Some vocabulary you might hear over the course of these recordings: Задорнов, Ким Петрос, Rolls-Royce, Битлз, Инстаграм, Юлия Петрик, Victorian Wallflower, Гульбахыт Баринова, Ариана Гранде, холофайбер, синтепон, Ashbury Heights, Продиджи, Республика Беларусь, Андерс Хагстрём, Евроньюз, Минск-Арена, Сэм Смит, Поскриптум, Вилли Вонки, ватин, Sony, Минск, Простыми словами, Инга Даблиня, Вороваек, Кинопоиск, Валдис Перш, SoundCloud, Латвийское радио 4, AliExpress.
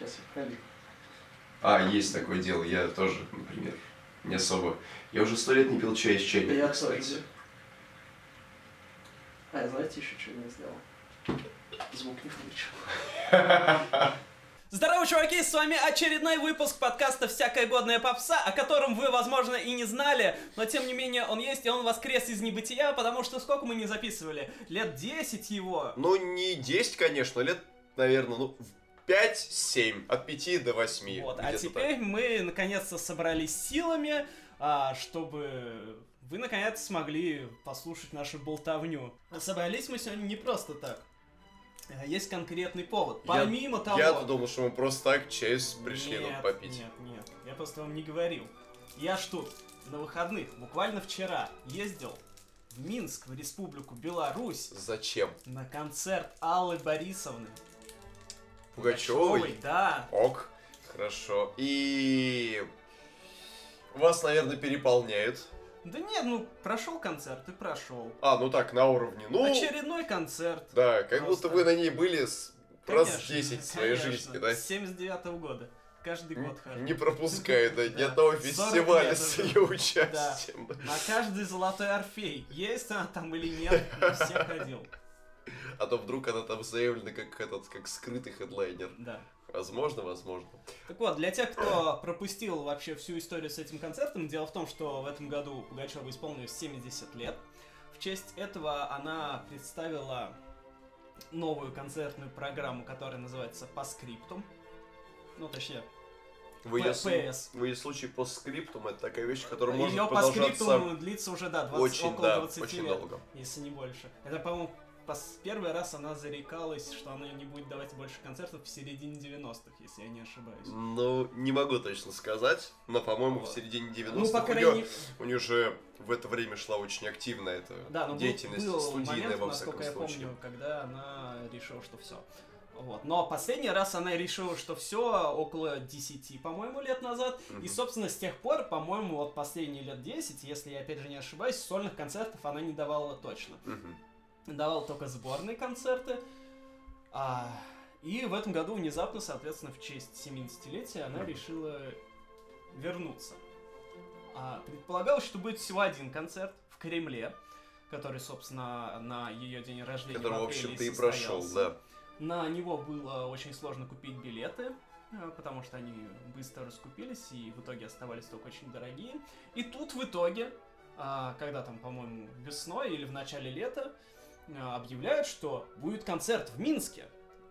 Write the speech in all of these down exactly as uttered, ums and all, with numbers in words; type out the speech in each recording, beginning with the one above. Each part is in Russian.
Сейчас отходи. А, есть такое дело, я тоже, например, не особо. Я уже сто лет не пил чай из чайника, кстати. А, знаете, еще что-то не сделал. Звук не включил. Здорово, чуваки, с вами очередной выпуск подкаста «Всякая годная попса», о котором вы, возможно, и не знали, но, тем не менее, он есть, и он воскрес из небытия, потому что сколько мы не записывали? Лет десять его? Ну, не десять, конечно, лет, наверное, ну, пять-семь, от пяти до восьми. Вот, а теперь так. Мы, наконец-то, собрались силами, чтобы вы, наконец, смогли послушать нашу болтовню. Собрались мы сегодня не просто так. Есть конкретный повод. Помимо я, того... Я-то думал, что мы просто так чай пришли нам попить. Нет, нет, я просто вам не говорил. Я ж тут на выходных, буквально вчера, ездил в Минск, в Республику Беларусь. Зачем? На концерт Аллы Борисовны Пугачёвой? Пугачёвой, да. Ок, хорошо. И... вас, наверное, переполняет. Да нет, ну, прошел концерт и прошел. А, ну так, на уровне, ну... Очередной концерт. Да, как просто. Будто вы на ней были с... конечно, раз десять в своей конечно. Жизни, да? С семьдесят девятого года. Каждый год хожу. Не пропускаю, да, ни одного фестиваля с ее участием. На каждый золотой орфей, есть она там или нет, я все ходил. А то вдруг она там заявлена как этот, как скрытый хедлайнер. Да. Возможно, возможно. Так вот, для тех, кто пропустил вообще всю историю с этим концертом, дело в том, что в этом году Пугачёва исполнилось семьдесят лет. В честь этого она представила новую концертную программу, которая называется «Поскриптум». Ну, точнее, В ее, ПС. В ее случае «Поскриптум» — это такая вещь, которая может продолжаться... Ее «Поскриптум» длится уже, да, двадцать, очень, около да, двадцати очень лет, долго. Если не больше. Это, по-моему... Первый раз она зарекалась, что она не будет давать больше концертов в середине девяностых, если я не ошибаюсь. Ну, не могу точно сказать, но, по-моему, вот. В середине девяностых ну, по крайней... у, нее, у нее же в это время шла очень активная эта да, ну, деятельность был, был студийная, момент, во всяком случае. Насколько я помню, когда она решила, что все. Вот. Но последний раз она решила, что все, около десяти, по-моему, лет назад. Mm-hmm. И, собственно, с тех пор, по-моему, вот последние лет десять, если я опять же не ошибаюсь, сольных концертов она не давала точно. Mm-hmm. Давал только сборные концерты. А, и в этом году внезапно, соответственно, в честь семидесятилетия она решила вернуться. А, предполагалось, что будет всего один концерт в Кремле, который, собственно, на ее день рождения в апреле и состоялся. Который, в общем-то, и прошел, да. На него было очень сложно купить билеты, потому что они быстро раскупились, и в итоге оставались только очень дорогие. И тут в итоге, когда там, по-моему, весной или в начале лета, объявляют, что будет концерт в Минске.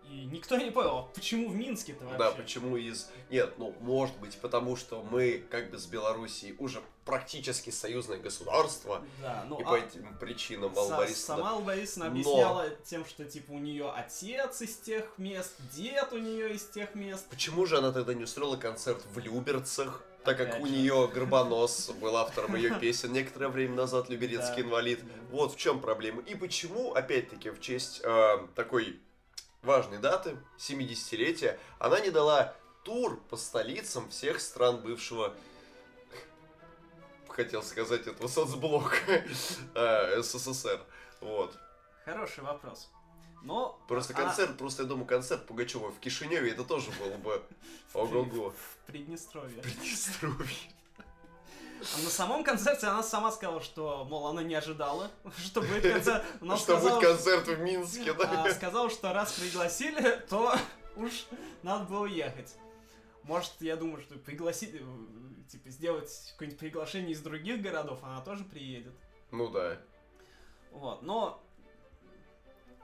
И никто не понял, почему в Минске-то вообще? Да, почему из... Нет, ну, может быть, потому что мы, как бы, с Белоруссией уже практически союзное государство. Да, ну, и а... по этим причинам Алла Борисовна... Сама Алла Борисовна Но... объясняла тем, что, типа, у нее отец из тех мест, дед у нее из тех мест. Почему же она тогда не устроила концерт в Люберцах? Так как Опять у же. нее Горбонос был автором ее песен некоторое время назад, «Люберецкий да, инвалид». Да. Вот в чем проблема. И почему, опять-таки, в честь э, такой важной даты, семидесятилетия, она не дала тур по столицам всех стран бывшего, хотел сказать, этого соцблока э, СССР. Вот. Хороший вопрос. Но... Просто концерт, а... просто я думаю, концерт Пугачёва в Кишиневе, это тоже было бы ого-го. В Приднестровье. В Приднестровье. А на самом концерте она сама сказала, что, мол, она не ожидала, что будет концерт. Она что сказала, будет концерт в Минске, да? А, сказала, что раз пригласили, то уж надо было ехать. Может, я думаю, что пригласить, типа, сделать какое-нибудь приглашение из других городов, она тоже приедет. Ну да. Вот, но...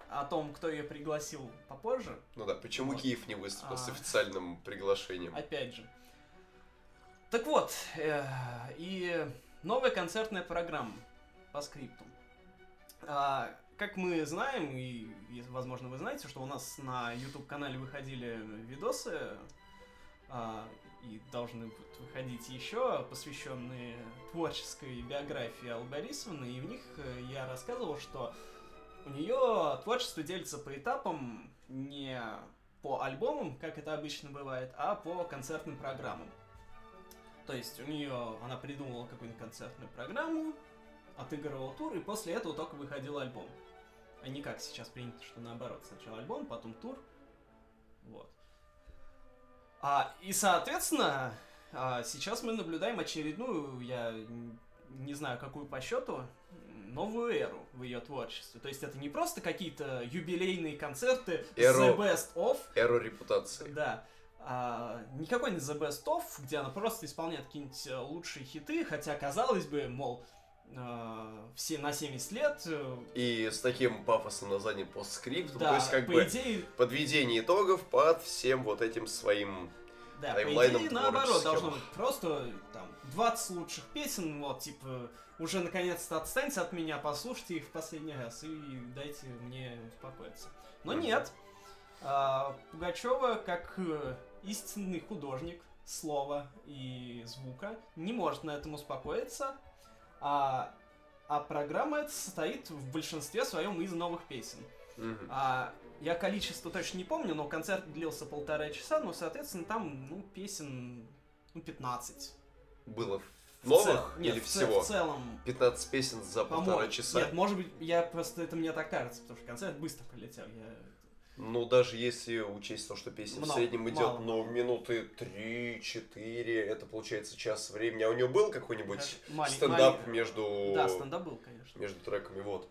О том, кто ее пригласил, попозже. Ну да, почему вот. Киев не выступил а... с официальным приглашением? Опять же. Так вот, э- и новая концертная программа по скрипту. А, как мы знаем, и, и, возможно, вы знаете, что у нас на YouTube-канале выходили видосы, а, и должны будут выходить еще, посвященные творческой биографии Аллы Борисовны, и в них я рассказывал, что у нее творчество делится по этапам не по альбомам, как это обычно бывает, а по концертным программам. То есть у нее она придумывала какую-нибудь концертную программу, отыгрывала тур, и после этого только выходил альбом. А не как сейчас принято, что наоборот, сначала альбом, потом тур. Вот. А, и, соответственно, сейчас мы наблюдаем очередную, я не знаю, какую по счету, новую эру в ее творчестве. То есть это не просто какие-то юбилейные концерты эру, The Best Of. Эру репутации. Да. А, никакой не The Best Of, где она просто исполняет какие-нибудь лучшие хиты, хотя, казалось бы, мол, все на семьдесят лет. И с таким пафосом на заднем постскрипту. Да, то есть, как по бы, идее... подведение итогов под всем вот этим своим... Да, по идее, наоборот, должно быть просто там двадцать лучших песен, вот, типа, уже наконец-то отстаньте от меня, послушайте их в последний раз и дайте мне успокоиться. Но mm-hmm. нет, а, Пугачёва, как истинный художник слова и звука, не может на этом успокоиться, а, а программа эта состоит в большинстве своем из новых песен. Mm-hmm. А, я количество точно не помню, но концерт длился полтора часа, но, соответственно, там, ну, песен, ну, пятнадцать. Было в новых цел... Нет, или в всего? В целом... пятнадцать песен за По-моему... полтора часа? Нет, может быть, я просто, это мне так кажется, потому что концерт быстро пролетел. Я... Ну, даже если учесть то, что песня Много. в среднем идет, Мало. но минуты три-четыре, это получается час времени. А у него был какой-нибудь Мари... стендап Мари... между... Да, стендап был, конечно. Между треками, вот.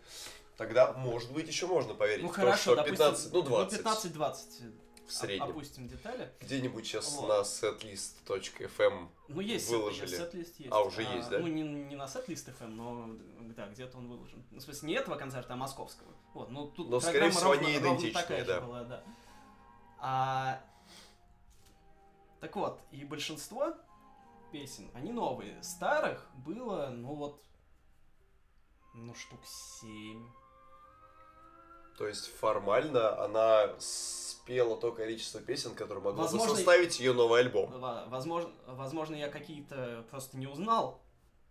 Тогда, может быть, еще можно поверить. Ну, в хорошо, то, что пятнадцать, допустим, ну, двадцать, ну, пятнадцать-двадцать в среднем. Опустим детали. Где-нибудь сейчас вот. на setlist точка эф эм ну, есть, выложили. Есть, есть. А, уже а, есть, да? Ну, не, не на setlist точка эф эм, но да, где-то он выложен. Ну, в смысле, не этого концерта, а московского. Вот, ну, тут но, скорее всего, ровно, они идентичные, да. Была, да. А... Так вот, и большинство песен, они новые. Старых было, ну, вот, ну, штук семь. То есть формально она спела то количество песен, которые могло возможно, бы составить ее новый альбом. Возможно, возможно, я какие-то просто не узнал.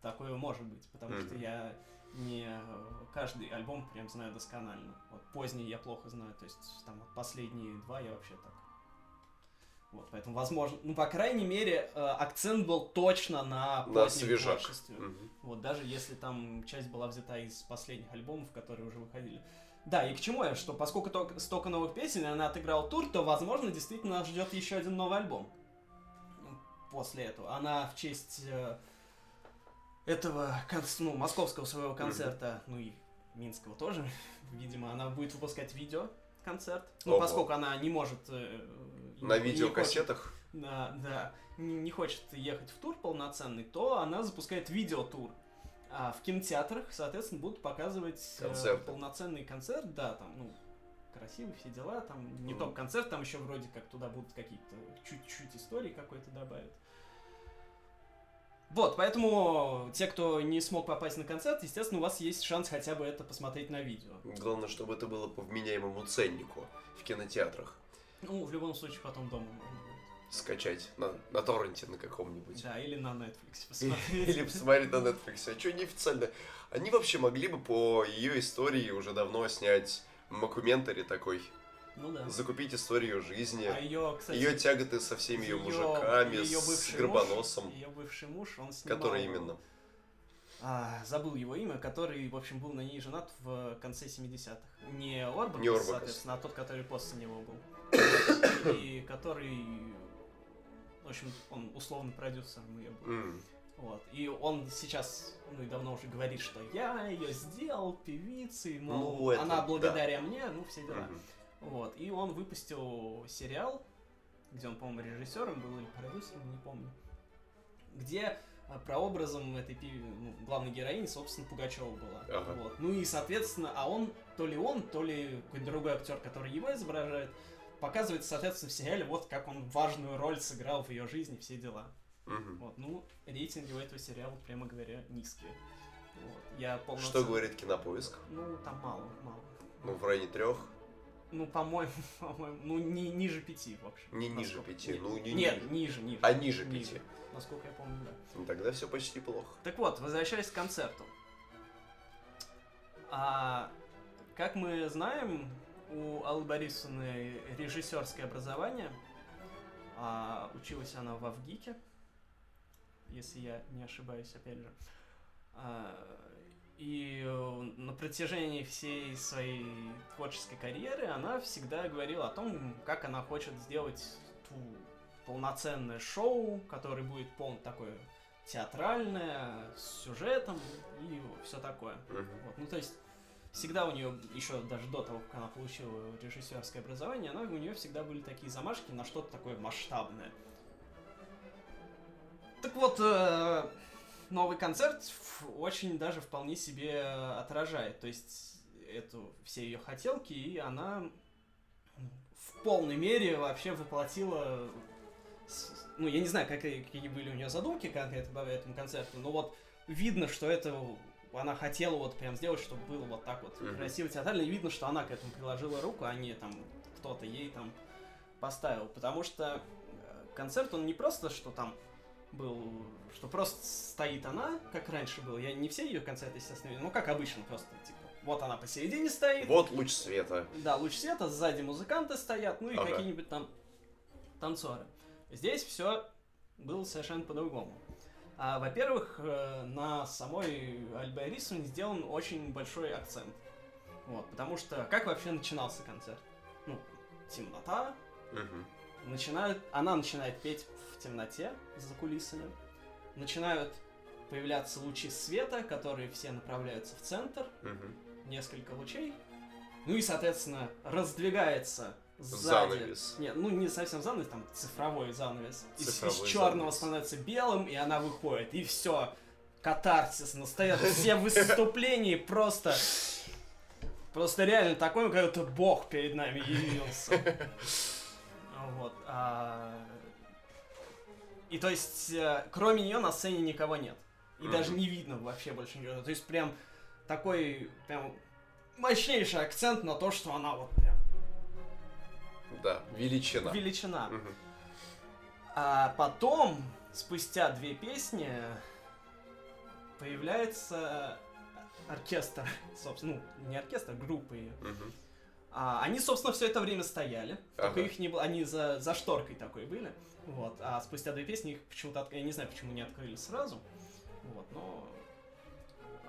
Такое может быть, потому mm-hmm. что я не каждый альбом прям знаю досконально. Вот поздний я плохо знаю, то есть там последние два я вообще так. Вот, поэтому возможно, ну, по крайней мере, акцент был точно на позднем творчестве. Mm-hmm. Вот, даже если там часть была взята из последних альбомов, которые уже выходили. Да, и к чему я, что поскольку только, столько новых песен, она отыграла тур, то, возможно, действительно нас ждет еще один новый альбом после этого. Она в честь э, этого, ну, московского своего концерта, mm-hmm. ну и минского тоже, видимо, она будет выпускать видеоконцерт. Ну, О-о. поскольку она не может... Э, на видеокассетах? Не хочет, да, да. Не, не хочет ехать в тур полноценный, то она запускает видеотур. А в кинотеатрах, соответственно, будут показывать э, полноценный концерт, да, там, ну, красивые все дела, там, не mm. только концерт, там еще вроде как туда будут какие-то чуть-чуть истории какой-то добавят. Вот, поэтому те, кто не смог попасть на концерт, естественно, у вас есть шанс хотя бы это посмотреть на видео. Главное, чтобы это было по вменяемому ценнику в кинотеатрах. Ну, в любом случае, потом дома можно будет скачать на, на торренте на каком-нибудь. Да, или на Netflix посмотреть. Или посмотреть на Netflix. А что неофициально? Они вообще могли бы по ее истории уже давно снять мокументари такой. Ну да. Закупить историю жизни. А ее, кстати... Ее тяготы со всеми ее, ее мужиками, ее с Горбоносом. Ее бывший муж, он снимал... Который именно? А, забыл его имя, который, в общем, был на ней женат в конце семидесятых. Не Орбакас, Не Орбакас. соответственно, а тот, который после него был. И который... В общем, он условно продюсером ее был. Mm. Вот. И он сейчас, ну и давно уже говорит, что я ее сделал певицей, мол, ну, это, она благодаря да. мне, ну, все дела. Mm-hmm. Вот. И он выпустил сериал, где он, по-моему, режиссером был или продюсером, не помню, где прообразом этой певи... ну, главной героини, собственно, Пугачёва была. Uh-huh. Вот. Ну и, соответственно, а он, то ли он, то ли какой-то другой актер, который его изображает, показывается, соответственно, в сериале, вот как он важную роль сыграл в ее жизни, все дела. Mm-hmm. Вот, ну, рейтинги у этого сериала, прямо говоря, низкие. Вот. Я полностью... Что говорит Кинопоиск? Ну, там мало, мало. Ну, в районе трех? Ну, по-моему, по-моему, ну, не, ниже пяти, в общем. Не насколько... ниже пяти, нет. ну, не Нет, ниже. ниже, ниже. А ниже пяти? Насколько я помню, да. Ну, тогда все почти плохо. Так вот, возвращаясь к концерту. А, как мы знаем... У Аллы Борисовны режиссерское образование. А, училась она в Авгике, если я не ошибаюсь, опять же. А, и на протяжении всей своей творческой карьеры она всегда говорила о том, как она хочет сделать ту полноценное шоу, которое будет полное такое театральное, с сюжетом и все такое. Mm-hmm. Вот. Ну, то есть, всегда у нее, еще даже до того, как она получила режиссерское образование, она, у нее всегда были такие замашки на что-то такое масштабное. Так вот, новый концерт очень даже вполне себе отражает, то есть, эту, все ее хотелки, и она в полной мере вообще воплотила... Ну, я не знаю, какие, какие были у нее задумки к этому концерту, но вот видно, что это она хотела вот прям сделать, чтобы было вот так вот mm-hmm. красиво, театрально, и видно, что она к этому приложила руку, а не там кто-то ей там поставил, потому что концерт, он не просто, что там был, что просто стоит она, как раньше было, я не все ее концерты, естественно, видел, ну, как обычно, просто, типа, вот она посередине стоит. Вот луч света. Да, луч света, сзади музыканты стоят, ну и ага. какие-нибудь там танцоры. Здесь все было совершенно по-другому. А, во-первых, на самой Алле Борисовне сделан очень большой акцент. Вот, потому что как вообще начинался концерт? Ну, темнота. Угу. Начинают, она начинает петь в темноте за кулисами. Начинают появляются лучи света, которые все направляются в центр. Угу. Несколько лучей. Ну и, соответственно, раздвигается... Сзади. Занавес. Нет, ну не совсем занавес, там цифровой занавес. Цифровой из из черного становится белым, и она выходит. И все. Катарсис настоящий. Все выступления просто... Просто реально такой, как будто бог перед нами явился. Вот. И то есть, кроме нее на сцене никого нет. И даже не видно вообще больше ничего. То есть прям такой прям мощнейший акцент на то, что она вот прям... Да, величина. Величина. Угу. А потом, спустя две песни, появляется оркестр. Собственно, ну, не оркестр, группа ее. Угу. А, они, собственно, все это время стояли. Ага. Только их не было. Они за, за шторкой такой были. Вот. А спустя две песни их почему-то открыли. Я не знаю, почему не открыли сразу. Вот, но...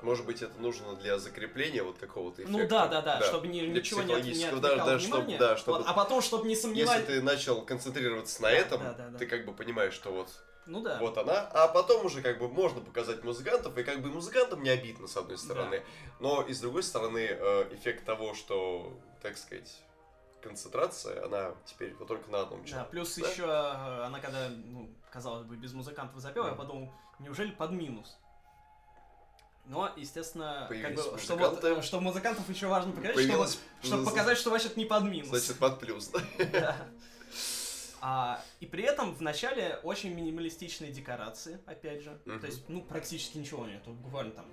Может быть, это нужно для закрепления вот какого-то эффекта. Ну да, да, да, да. Чтобы ни, ничего не отвлекало да, да, внимания, да, чтобы, вот, а потом, чтобы не сомневать... Если ты начал концентрироваться на да, этом, да, да, да. ты как бы понимаешь, что вот, ну, да. вот она, а потом уже как бы можно показать музыкантов, и как бы музыкантам не обидно, с одной стороны, да. но и с другой стороны, эффект того, что, так сказать, концентрация, она теперь вот только на одном человеке. Да, плюс да? еще она когда, ну, казалось бы, без музыкантов запела, mm. я подумал, неужели под минус? Но, естественно, как бы, что, вот, что музыкантов еще важно показать, чтобы, чтобы показать, что вообще-то не под минус. Значит, под плюс, да? Да. А, и при этом в начале очень минималистичные декорации, опять же. Uh-huh. То есть, ну, практически ничего нет. Буквально там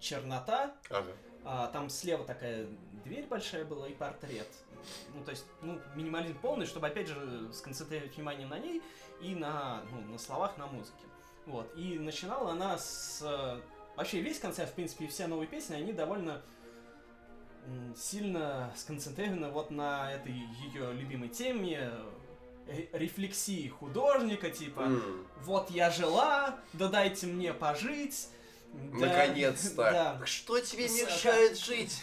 чернота, ага. а, там слева такая дверь большая была и портрет. Ну, то есть, ну, минимализм полный, чтобы, опять же, сконцентрировать внимание на ней и на, ну, на словах, на музыке. Вот. И начинала она с... Вообще весь концерт, в принципе, и все новые песни, они довольно сильно сконцентрированы вот на этой ее любимой теме рефлексии художника, типа mm. «Вот я жила, да дайте мне пожить». Да, наконец-то. Да. Что тебе мешает С... жить?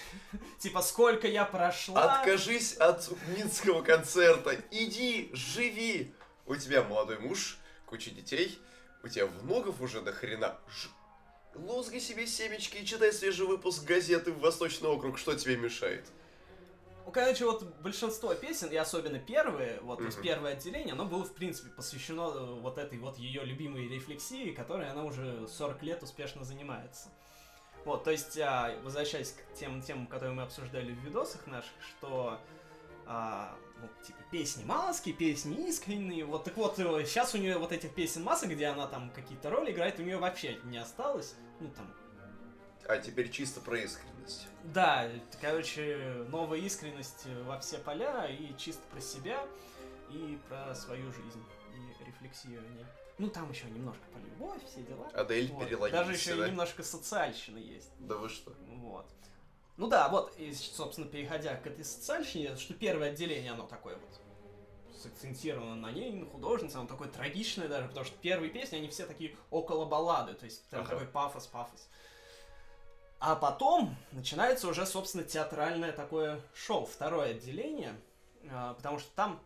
Типа, сколько я прошла. Откажись от минского концерта, иди, живи. У тебя молодой муж, куча детей, у тебя внуков уже до хрена. Лузгай себе семечки и читай свежий выпуск газеты в Восточный округ, что тебе мешает? Ну, короче, вот большинство песен, и особенно первые, вот mm-hmm. первое отделение, оно было, в принципе, посвящено вот этой вот ее любимой рефлексии, которой она уже сорок лет успешно занимается. Вот, то есть, возвращаясь к тем темам, которые мы обсуждали в видосах наших, что... А, ну, типа, песни маски, песни искренние. Вот так вот, сейчас у нее вот этих песен масок, где она там какие-то роли играет, у нее вообще не осталось. Ну там. А теперь чисто про искренность. Да, короче, новая искренность во все поля, и чисто про себя, и про свою жизнь, и рефлексию о ней. Ну там еще немножко про любовь, все дела. Адель вот. Перелогично. Даже еще да? немножко социальщины есть. Да вы что? Вот. Ну да, вот, и, собственно, переходя к этой социальщине, что первое отделение, оно такое вот сакцентировано на ней, на художнице, оно такое трагичное даже, потому что первые песни, они все такие около баллады, то есть там ага. такой пафос, пафос. А потом начинается уже, собственно, театральное такое шоу, второе отделение, потому что там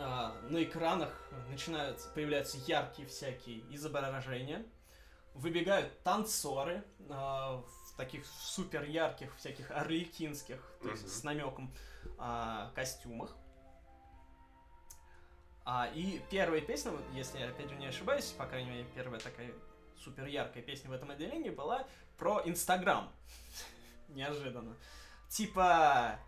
а, на экранах начинают появляются яркие всякие изображения, выбегают танцоры а, в таких супер ярких всяких арлекинских, то mm-hmm. есть с намеком а, костюмах. А, и первая песня, если я опять же не ошибаюсь, по крайней мере первая такая супер яркая песня в этом отделении была про Инстаграм. Неожиданно. Типа...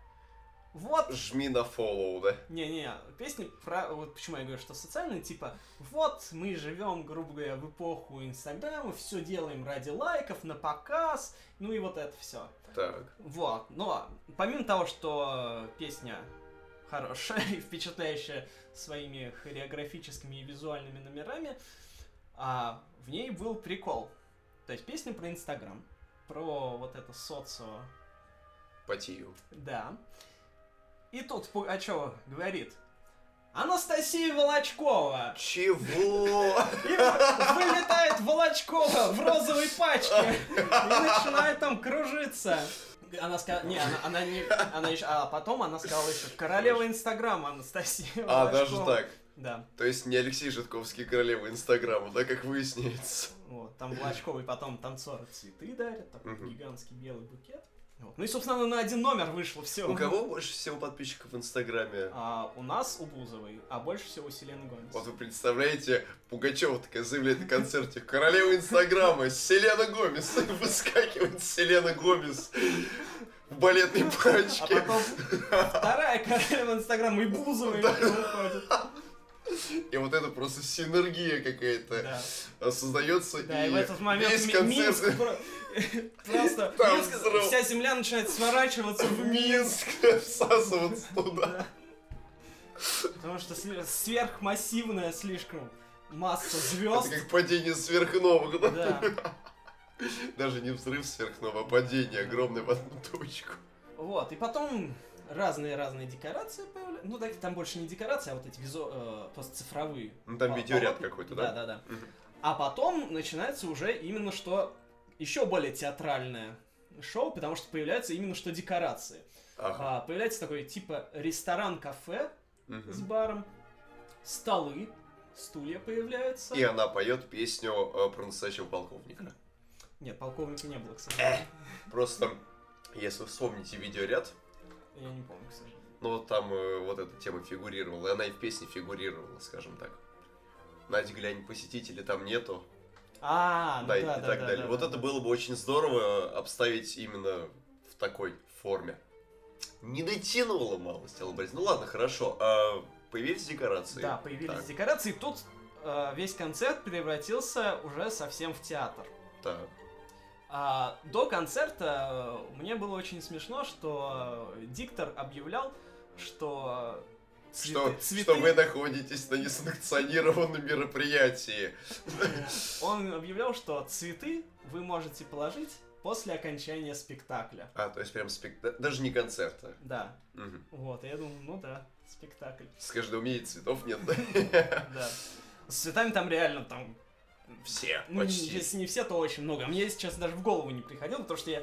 Вот... Жми на follow, да? Не-не-не, песни про... Вот почему я говорю, что социальные, типа... Вот, мы живем, грубо говоря, в эпоху Инстаграма, все делаем ради лайков, на показ, ну и вот это все. Так. Вот, но помимо того, что песня хорошая и впечатляющая своими хореографическими и визуальными номерами, а в ней был прикол. То есть песня про Инстаграм, про вот это социо... Патию. Да. И тут Пугачёва говорит: Анастасия Волочкова! Чего? И вылетает Волочкова в розовой пачке и начинает там кружиться. Она сказала... Не, она, она не... Она еще... А потом она сказала еще королева Инстаграма Анастасия Волочкова. А, даже так? Да. То есть не Алексей Житковский королева Инстаграма, да, как выясняется? Вот, там Волочковой потом танцоры цветы дарят, такой угу. гигантский белый букет. Вот. Ну и, собственно, на один номер вышло все. У кого больше всего подписчиков в Инстаграме? А, у нас, у Бузовой, а больше всего у Селены Гомес. Вот вы представляете, Пугачёва такая заявляет на концерте: королева Инстаграма, Селена Гомес. Выскакивает Селена Гомес в балетной пачке. А потом вторая королева Инстаграма и Бузова выходит. И вот это просто синергия какая-то да. создается. Да, и, и в этот момент весь ми- концерт... Минск просто... Минск, вся земля начинает сворачиваться в Минск. Всасываться туда. Да. Потому что сверхмассивная слишком масса звезд. Это как падение сверхновых. Да? Да. Даже не взрыв сверхновых, а падение огромное в одну точку. Вот, и потом... Разные-разные декорации появляются. Ну, так, там больше не декорации, а вот эти визу... э, просто цифровые. Ну, там видеоряд какой-то, да? Да, да, да. Угу. А потом начинается уже именно что еще более театральное шоу, потому что появляются именно что декорации. Ага. А, появляется такой типа ресторан-кафе угу. с баром, столы, стулья появляются. И она поет песню э, про настоящего полковника. Нет, полковника не было, кстати. Э, просто, если вспомните видеоряд... Я не помню, к сожалению. Ну, вот там э, вот эта тема фигурировала, и она и в песне фигурировала, скажем так. Надь, глянь, посетителей там нету. А, да, ну да, и да, так да, далее. Да, вот да, это да. было бы очень здорово обставить именно в такой форме. Не дотянула малость, Алла Борисовна. Ну ладно, хорошо. А появились декорации? Да, появились так. декорации. Тут э, весь концерт превратился уже совсем в театр. Так. А, до концерта мне было очень смешно, что диктор объявлял, что цветы... Что, цветы... что вы находитесь на несанкционированном мероприятии. Он объявлял, что цветы вы можете положить после окончания спектакля. А, то есть прям спектакль, даже не концерта. Да. Угу. Вот, я думаю, ну да, спектакль. Скажи, да у меня и цветов нет, да? Да. С цветами там реально там... Все, почти. Ну, если не все, то очень много. А мне сейчас даже в голову не приходило, потому что я,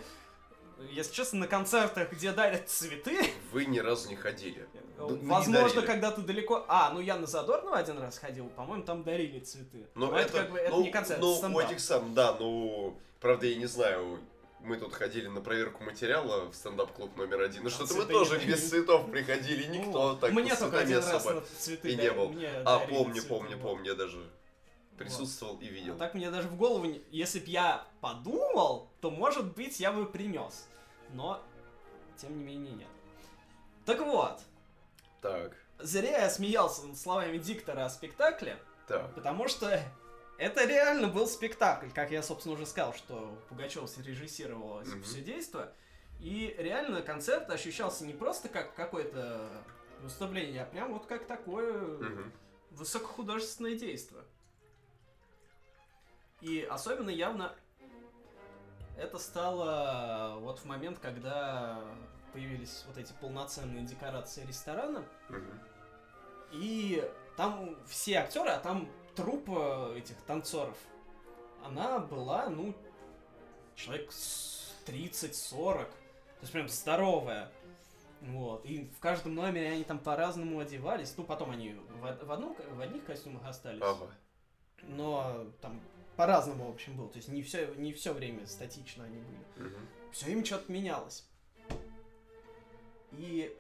если честно, на концертах, где дарят цветы... Вы ни разу не ходили. Возможно, когда-то далеко... А, ну я на Задорнова один раз ходил, по-моему, там дарили цветы. Но, но это, это как бы это ну, не концерт, ну, это стендап. Ну, Мотик сам, да, ну... Правда, я не знаю... Мы тут ходили на проверку материала в стендап-клуб номер один. Ну что-то мы тоже дарили. Без цветов приходили, никто ну, так с цветами особо и не был. А, помню, помню, помню, я даже... Присутствовал вот. И видел. А так мне даже в голову не... Если б я подумал, то, может быть, я бы принес. Но, тем не менее, нет. Так вот. Так. Зря я смеялся над словами диктора о спектакле. Так. Потому что это реально был спектакль. Как я, собственно, уже сказал, что Пугачёва срежиссировала угу. все действие. И реально концерт ощущался не просто как какое-то выступление, а прям вот как такое угу. высокохудожественное действие. И особенно явно это стало вот в момент, когда появились вот эти полноценные декорации ресторана. Угу. И там все актеры, а там труппа этих танцоров, она была, ну, человек тридцать-сорок. То есть прям здоровая. Вот. И в каждом номере они там по-разному одевались. Ну, потом они в, в, одну, в одних костюмах остались. Ага. Но там по-разному, в общем, было. То есть не все, не все время статично они были. Угу. Все время что-то менялось. И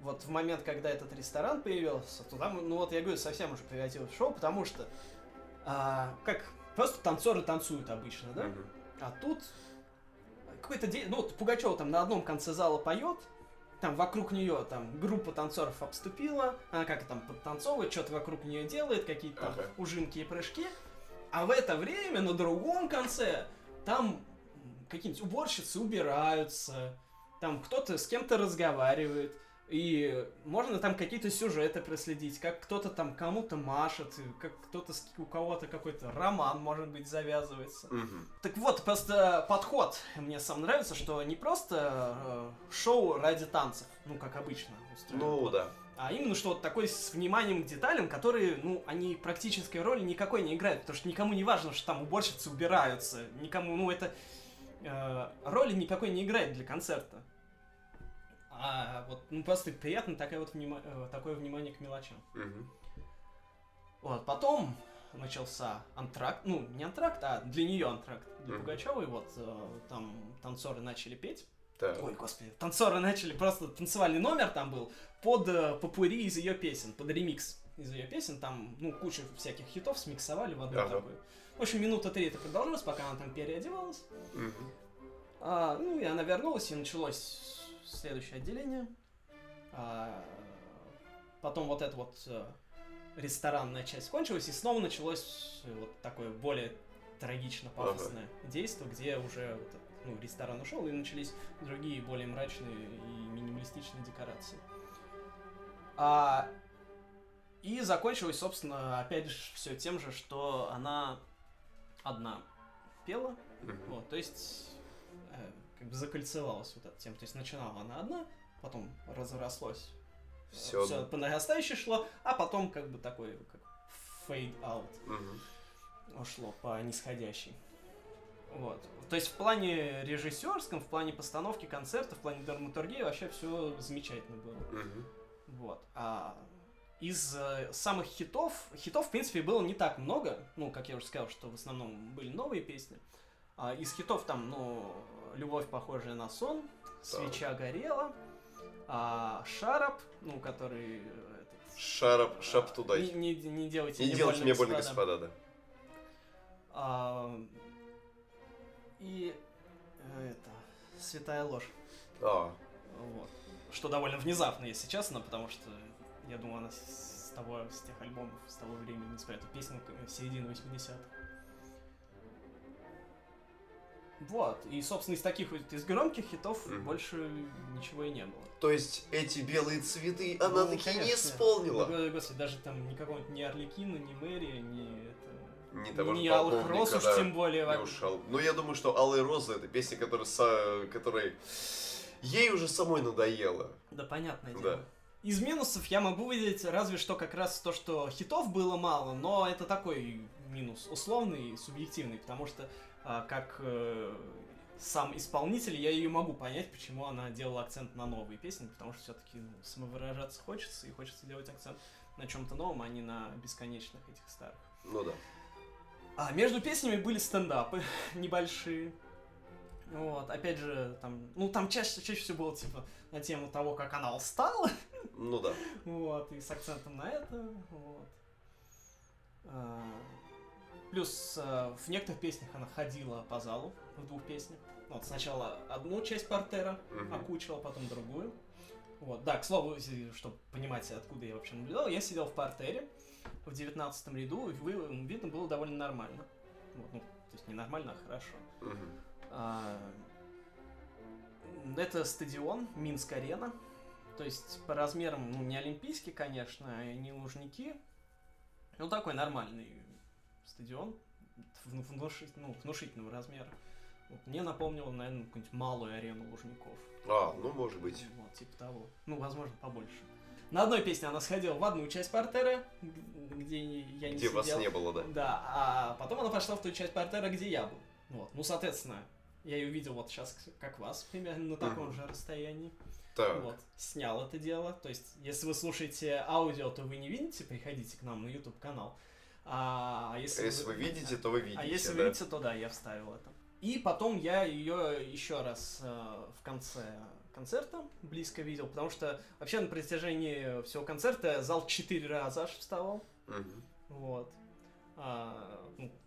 вот в момент, когда этот ресторан появился, туда, ну вот я говорю, совсем уже превратилось в шоу, потому что а, как просто танцоры танцуют обычно, да? Угу. А тут какой-то день, ну вот Пугачёва там на одном конце зала поет, там вокруг нее там группа танцоров обступила, она как там подтанцовывает, что-то вокруг нее делает, какие-то там ага. ужинки и прыжки, а в это время на другом конце там какие-нибудь уборщицы убираются, там кто-то с кем-то разговаривает, и можно там какие-то сюжеты проследить, как кто-то там кому-то машет, как кто-то у кого-то какой-то роман, может быть, завязывается. Угу. Так вот, просто подход мне сам нравится, что не просто э, шоу ради танцев, ну, как обычно устроено. Ну, да. А именно, что вот такой с вниманием к деталям, которые, ну, они практической роли никакой не играют, потому что никому не важно, что там уборщицы убираются, никому, ну, это... Э, роли никакой не играет для концерта. А вот, ну, просто приятно такое вот внима- э, такое внимание к мелочам. Mm-hmm. Вот, потом начался антракт, ну, не антракт, а для нее антракт, для mm-hmm. Пугачёвой, вот, э, там танцоры начали петь. Так. Ой, господи, танцоры начали, просто танцевальный номер там был под э, попурри из ее песен, под ремикс из ее песен, там, ну, кучу всяких хитов смиксовали в одну uh-huh. такую. В общем, минута три это продолжилось, пока она там переодевалась. Mm-hmm. А, ну, и она вернулась, и началось... Следующее отделение. А, потом вот эта вот ресторанная часть кончилась, и снова началось вот такое более трагично-пафосное ага. действие, где уже вот, ну, ресторан ушел, и начались другие более мрачные и минималистичные декорации. А, и закончилось, собственно, опять же, все тем же, что она одна пела. Mm-hmm. Вот, то есть... Э, как бы закольцевалась вот эта тема. То есть начинала она одна, потом разрослось. Все, все по нарастающей шло, а потом как бы такой как фейд-аут угу. ушло по нисходящей. Вот. То есть в плане режиссерском, в плане постановки концерта, в плане драматургии вообще все замечательно было. Угу. Вот. А из самых хитов, хитов в принципе было не так много. Ну, как я уже сказал, что в основном были новые песни. А из хитов там, ну... «Любовь, похожая на сон», «Свеча горела», а, «Шарап», ну, который... Этот, «Шарап», «Шап тудай». Не, не, «Не делайте не мне делайте больно, мне господа». «Не делайте мне больно, господа», да. А, и это... «Святая ложь». А. Вот. Что довольно внезапно, если честно, потому что, я думаю, она с того, с тех альбомов, с того времени не спрятала песню в середине восьмидесятых. Вот, и, собственно, из таких вот, из громких хитов mm-hmm. больше ничего и не было. То есть эти белые цветы она ну, таки конечно, не исполнила? Ну, господи, даже там никакого, ни Орликина, ни Мэрия, ни... Это, ни того ни же полковника, Алых Роз уж да, тем более. Не ушел. Ну, я думаю, что «Алые розы» — это песня, которая, которая ей уже самой надоела. Да, понятное дело. Да. Из минусов я могу выделить разве что как раз то, что хитов было мало, но это такой минус условный и субъективный, потому что... Как э, сам исполнитель, я ее могу понять, почему она делала акцент на новые песни, потому что все-таки ну, самовыражаться хочется, и хочется делать акцент на чем-то новом, а не на бесконечных этих старых. Ну да. А между песнями были стендапы небольшие. Вот, опять же, там, ну там чаще, чаще всего было типа на тему того, как она устала. Ну да. Вот, и с акцентом на это, вот. Плюс э, в некоторых песнях она ходила по залу, в двух песнях. Вот сначала одну часть партера mm-hmm. окучила, потом другую. Вот. Да, к слову, чтобы понимать, откуда я вообще наблюдал, я сидел в партере в девятнадцатом ряду, и видно было довольно нормально. Вот, ну, то есть не нормально, а хорошо. Mm-hmm. А, это стадион Минск-Арена. То есть по размерам, ну, не олимпийский, конечно, не Лужники. Ну, такой нормальный стадион внуши, ну, внушительного размера. Вот, мне напомнило, наверное, какую-нибудь малую арену Лужников. А, ну, может быть. Вот, типа того. Ну, возможно, побольше. На одной песне она сходила в одну часть партера, где я не где сидел. Где вас не было, да? Да, а потом она пошла в ту часть партера, где я был. Вот. Ну, соответственно, Я ее видел вот сейчас, как вас, примерно на таком mm-hmm. же расстоянии. Так. Вот, снял это дело. То есть, если вы слушаете аудио, то вы не видите, приходите к нам на YouTube-канал. А если, если вы, вы видите, то вы видите. А если да? вы видите, то да, я вставил это. И потом я ее еще раз э, в конце концерта близко видел, потому что вообще на протяжении всего концерта зал четыре раза аж вставал. Mm-hmm. Вот. А, ну, типа,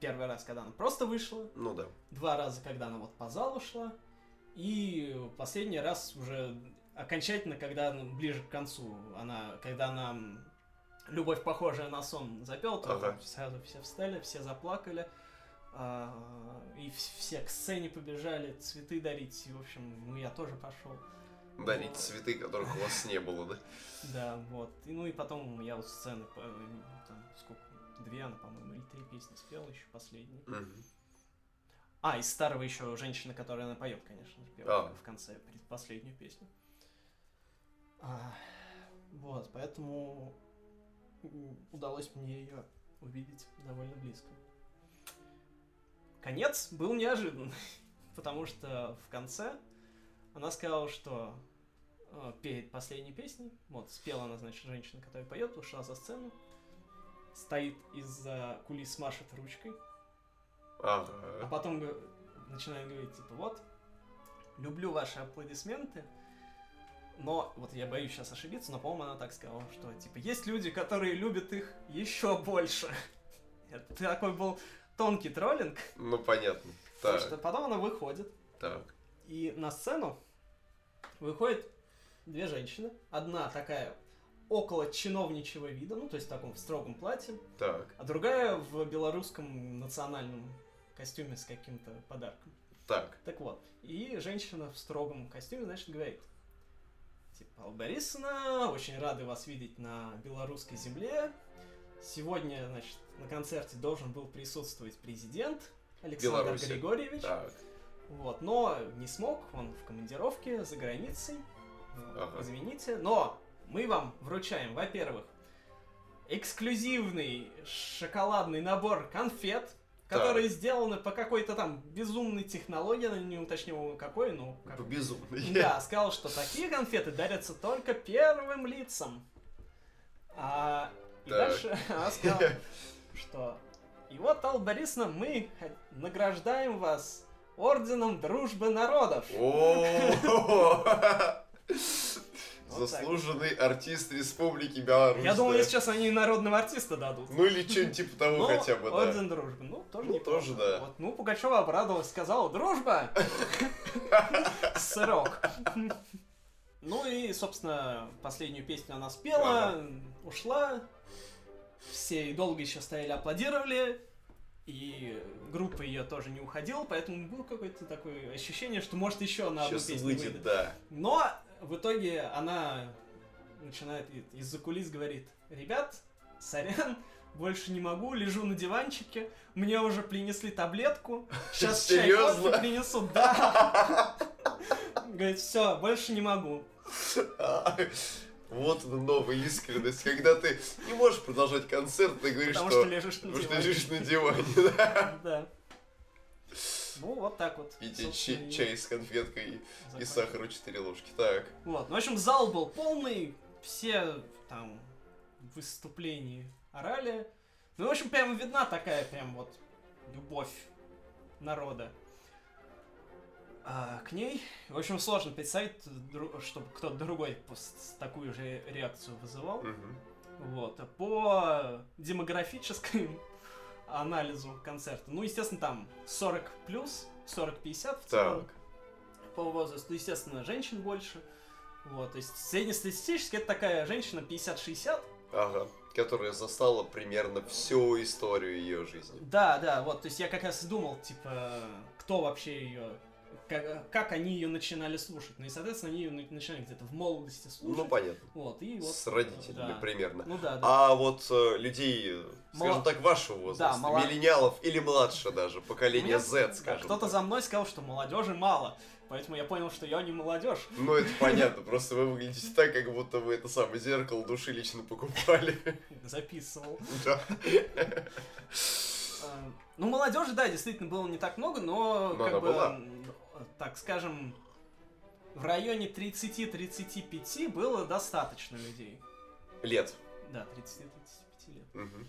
первый раз, когда она просто вышла. Ну да. Два раза, когда она вот по залу шла. И последний раз уже окончательно, когда ближе к концу, она, когда она «Любовь, похожая на сон» запела, то ага. сразу все встали, все заплакали, и все к сцене побежали цветы дарить, и, в общем, ну, я тоже пошел. Дарить вот. Цветы, которых у вас не было, да? Да, вот. И, ну и потом я у сцены, там, сколько, две, она, по-моему, или три песни спела, еще последние. А, из старого еще женщина, которая она поет, конечно, пела а. в конце предпоследнюю песню. А, вот, поэтому удалось мне ее увидеть довольно близко. Конец был неожиданный, потому что в конце она сказала, что перед последней песней, вот, спела она, значит, женщина, которая поет, ушла за сцену, стоит из-за кулис, машет ручкой. Ага. А потом начинаю говорить, типа, вот, люблю ваши аплодисменты, но, вот я боюсь сейчас ошибиться, но, по-моему, она так сказала, что, типа, есть люди, которые любят их еще больше. Это такой был тонкий троллинг. Ну, понятно. Потому так. что потом она выходит. Так. И на сцену выходят две женщины. Одна такая около чиновничьего вида, ну, то есть в таком в строгом платье. Так. А другая в белорусском национальном костюме с каким-то подарком. Так. Так вот. И женщина в строгом костюме, значит, говорит, типа, Алла Борисовна, очень рады вас видеть на белорусской земле. Сегодня, значит, на концерте должен был присутствовать президент Александр Беларуси. Григорьевич. Так. Вот, но не смог, он в командировке за границей. Ага. Извините, но мы вам вручаем, во-первых, эксклюзивный шоколадный набор конфет, которые да. сделаны по какой-то там безумной технологии, не уточнил какой, но... Как... По безумной. Да, сказал, что такие конфеты дарятся только первым лицам. А... И так. дальше она сказала, что... И вот, Алла Борисовна, мы награждаем вас орденом Дружбы Народов. О-о-о! Вот заслуженный так. артист Республики Беларусь. Я думал, да. если сейчас они народного артиста дадут. Ну или что-нибудь типа того ну, хотя бы, да. Орден Дружбы, ну тоже ну, неплохо. Тоже, да. Вот, ну, Пугачёва обрадовалась, сказала, дружба! Сырок. Ну и, собственно, последнюю песню она спела, ушла, все долго еще стояли, аплодировали, и группа ее тоже не уходила, поэтому было какое-то такое ощущение, что может еще на одну песню выйдет. Да. Но... В итоге она начинает из-за кулис говорит, ребят, сорян, больше не могу, лежу на диванчике, мне уже принесли таблетку, сейчас чай кофе принесут, да. Говорит, все, больше не могу. Вот новая искренность, когда ты не можешь продолжать концерт, ты говоришь, что лежишь на диване. Да. Ну, вот так вот. И чай, чай с конфеткой и, и сахару четыре ложки. Так. Вот. Ну, в общем, зал был полный. Все там выступления орали. Ну, в общем, прям видна такая прям вот любовь народа а, к ней. В общем, сложно представить, чтобы кто-то другой такую же реакцию вызывал. Угу. Вот. А по демографической... анализу концерта. Ну, естественно, там сорок плюс, сорок пятьдесят в целом по возрасту. Естественно, женщин больше. Вот, то есть среднестатистически это такая женщина пятьдесят-шестьдесят. Ага, которая застала примерно всю историю ее жизни. Да, да, вот, то есть я как раз и думал, типа, кто вообще ее... Как, как они ее начинали слушать. Ну и, соответственно, они ее начинали где-то в молодости слушать. Ну, понятно. Вот, и вот, с родителями да. примерно. Ну, да, да. А вот э, людей, скажем Мол... так, вашего возраста, да, мало... миллениалов или младше даже, поколение Z, скажем. Кто-то за мной сказал, что молодежи мало, поэтому я понял, что я не молодежь. Ну, это понятно, просто вы выглядите так, как будто вы это самое зеркало души лично покупали. Записывал. Да. Ну, молодежи, да, действительно, было не так много, но, но как бы, была. Так скажем, в районе тридцати тридцати пяти было достаточно людей. Лет. Да, тридцати тридцати пяти лет. Угу.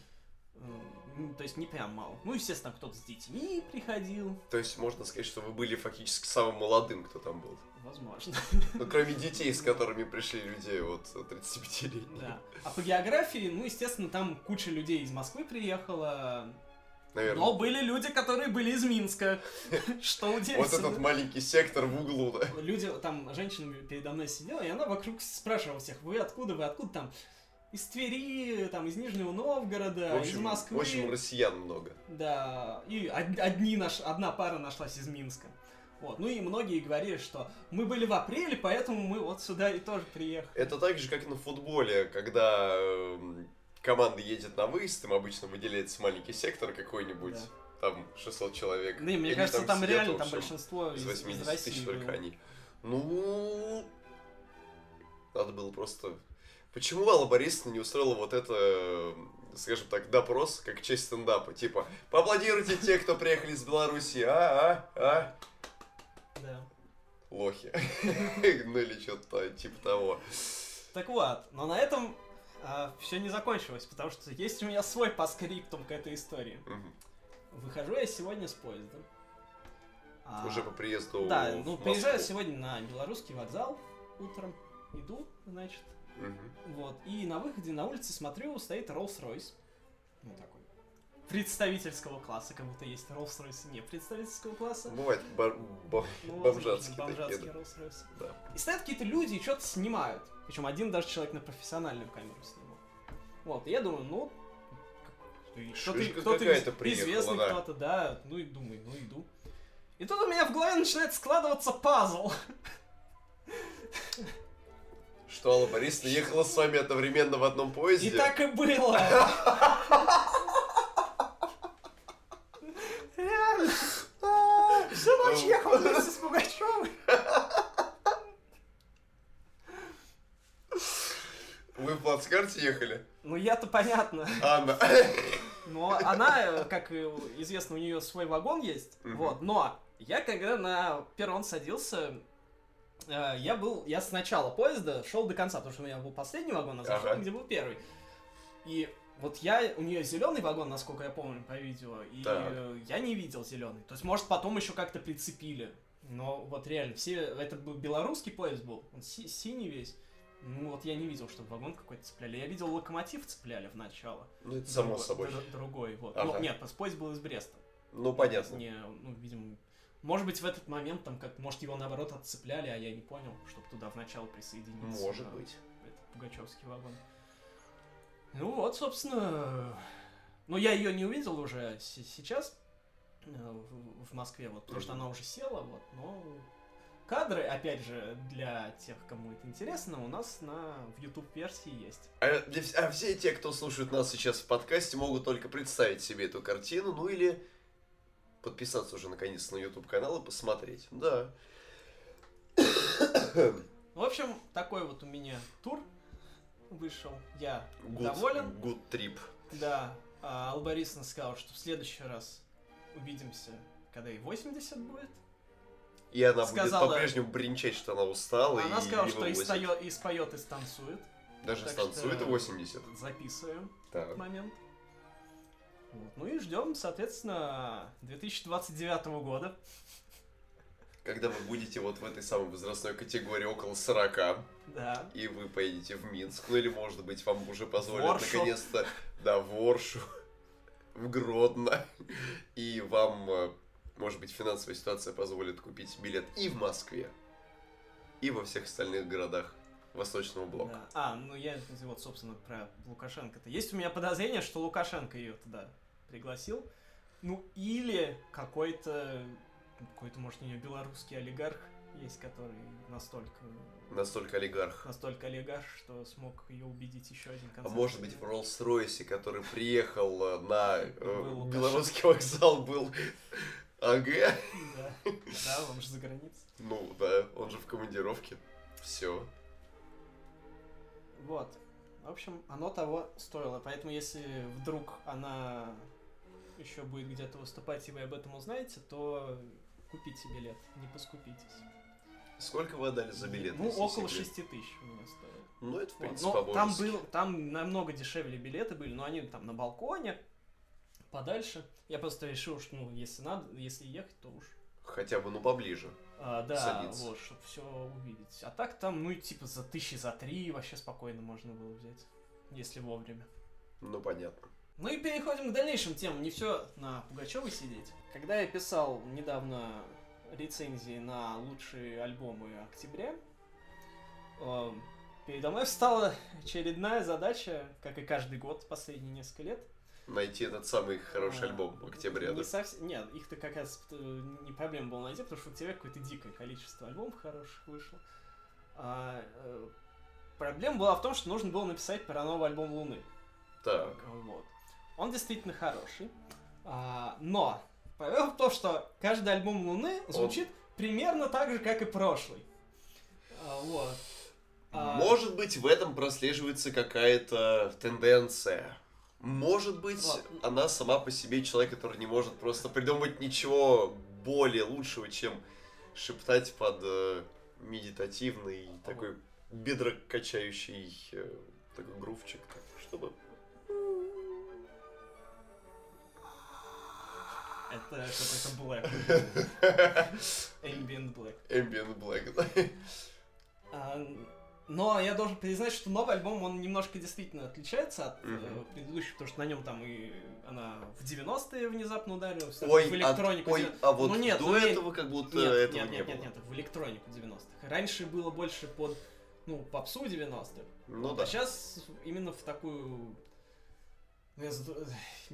Ну, то есть не прям мало. Ну, естественно, кто-то с детьми приходил. То есть можно сказать, что вы были фактически самым молодым, кто там был. Возможно. Ну, кроме детей, с которыми пришли люди вот тридцатипятилетних. Да. А по географии, ну, естественно, там куча людей из Москвы приехала. Наверное. Но были люди, которые были из Минска. Что удивительно. Вот этот маленький сектор в углу, да. Люди, там, женщина передо мной сидела, и она вокруг спрашивала всех: вы откуда, вы откуда там? Из Твери, там, из Нижнего Новгорода, в общем, из Москвы. В общем, россиян много. Да, и одни наш, одна пара нашлась из Минска. Вот. Ну и многие говорили, что мы были в апреле, поэтому мы вот сюда и тоже приехали. Это так же, как и на футболе, когда э, команда едет на выезд, им обычно выделяется маленький сектор какой-нибудь, да. Там шестьсот человек. Да, и мне и кажется, там, там сидят, реально общем, там большинство из, из, из России только они. Ну, надо было просто... Почему Алла Борисовна не устроила вот это, скажем так, допрос, как часть стендапа? Типа, поаплодируйте те, кто приехали из Беларуси, а, а, а. Да. Лохи. Ну или что-то типа того. Так вот, но на этом все не закончилось, потому что есть у меня свой поскриптум к этой истории. Выхожу я сегодня с поезда. Уже по приезду в Москву. Да, ну приезжаю сегодня на Белорусский вокзал утром, иду, значит... Угу. Вот. И на выходе на улице смотрю, стоит Rolls-Royce. Ну такой. Представительского класса, как будто есть Rolls-Royce не представительского класса. Бывает бар- бом- ну, бомжатские, бомжатские Rolls-Royce. Да. И стоят какие-то люди и что-то снимают. Причем один даже человек на профессиональную камеру снимал. Вот. И я думаю, ну, ты, кто-то, кто-то из... известный, да. Кто-то, да. Ну и думаю, ну иду. И тут у меня в голове начинает складываться пазл. Что Алла Борисовна ехала с вами одновременно в одном поезде? И так и было! Реально! Всю ночь ехала вместе с Пугачёвой! Вы в плацкарте ехали? Ну я-то понятно. Анна. Но она, как известно, у нее свой вагон есть. Вот. Но я когда на перрон садился... Я был, я с начала поезда шел до конца, потому что у меня был последний вагон, а зашел, ага. Где был первый. И вот я, у нее зеленый вагон, насколько я помню по видео, и так. Я не видел зеленый. То есть, может, потом еще как-то прицепили. Но вот реально, все, это был белорусский поезд был, он си- синий весь. Ну вот я не видел, чтобы вагон какой-то цепляли. Я видел, локомотив цепляли в начало. Ну это само собой. Другой, вот. Ага. Ну, нет, поезд был из Бреста. Ну понятно. Не, ну, видимо... Может быть, в этот момент, там, как, может, его, наоборот, отцепляли, а я не понял, чтобы туда вначале присоединиться. Может да, быть. Это Пугачёвский вагон. Ну вот, собственно... Ну, я ее не увидел уже с- сейчас в Москве, вот, потому mm-hmm. что она уже села, вот, но... Кадры, опять же, для тех, кому это интересно, у нас на в YouTube-версии есть. А, для, а все те, кто слушает нас сейчас в подкасте, могут только представить себе эту картину, ну или... Подписаться уже наконец на YouTube канал и посмотреть. Да. В общем, такой вот у меня тур вышел. Я good, доволен. Good trip. Да. Алла Борисовна сказала, что в следующий раз увидимся, когда ей восемьдесят будет. И она сказала, будет по-прежнему бренчать, что она устала. Она и сказала, что и, стаё, и споет, и станцует. Даже так станцует и восемьдесят. Записываем да. Этот момент. Вот. Ну и ждем, соответственно, две тысячи двадцать девятого года. Когда вы будете вот в этой самой возрастной категории около сорока. Да. И вы поедете в Минск. Ну или, может быть, вам уже позволят Воршу. Наконец-то... Да, в Воршу. В Гродно. И вам, может быть, финансовая ситуация позволит купить билет и в Москве, и во всех остальных городах Восточного блока. Да. А, ну я вот, собственно, про Лукашенко-то. Есть у меня подозрение, что Лукашенко ее туда пригласил. Ну, или какой-то, какой-то, может, у нее белорусский олигарх есть, который настолько... Настолько олигарх. Настолько олигарх, что смог ее убедить еще один концерт. А может быть, в Rolls-Royce, который приехал на белорусский вокзал, был... АГ? Да, да, он же за границей. Ну, да, он же в командировке. Все. Вот. В общем, оно того стоило. Поэтому, если вдруг она еще будет где-то выступать, и вы об этом узнаете, то купите билет, не поскупитесь. Сколько вы отдали за билет? Ну, около шесть тысяч у меня стоило. Ну, это, в принципе, вот. Там, был, там намного дешевле билеты были, но они там на балконе, подальше. Я просто решил, что, ну, если надо, если ехать, то уж... Хотя бы, ну, поближе. А, да, садиться. Вот, чтобы все увидеть. А так там, ну, типа, за тысячи, за три вообще спокойно можно было взять, если вовремя. Ну, понятно. Ну и переходим к дальнейшим темам. Не все на Пугачёвой сидеть. Когда я писал недавно... рецензии на лучшие альбомы октября, передо мной встала очередная задача, как и каждый год последние несколько лет. Найти этот самый хороший а, альбом октября, не да? Совсем, нет, их-то как раз не проблема была найти, потому что в октябре какое-то дикое количество альбомов хороших вышло. А, проблема была в том, что нужно было написать про новый альбом Луны. Так. Вот. Он действительно хороший, а, но... Проблема в том, что каждый альбом Луны звучит Он... примерно так же, как и прошлый. А, вот. а... Может быть, в этом прослеживается какая-то тенденция. Может быть, вот. Она сама по себе человек, который не может просто придумать ничего более лучшего, чем шептать под э, медитативный, а такой вот. бедрокачающий э, такой грувчик, так, чтобы... Это какой-то Black. Ambient Black. Ambient Black, да. А, но я должен признать, что новый альбом, он немножко действительно отличается от mm-hmm. э, предыдущего, потому что на нем там и она в девяностые внезапно ударилась, ой, в электронику. А, ой, а вот ну, нет, до ну, этого как будто нет, этого нет, не нет, было. Нет, нет, нет, в электронику девяностых. Раньше было больше под, ну, попсу девяностых. Ну, вот, да. А сейчас именно в такую... Я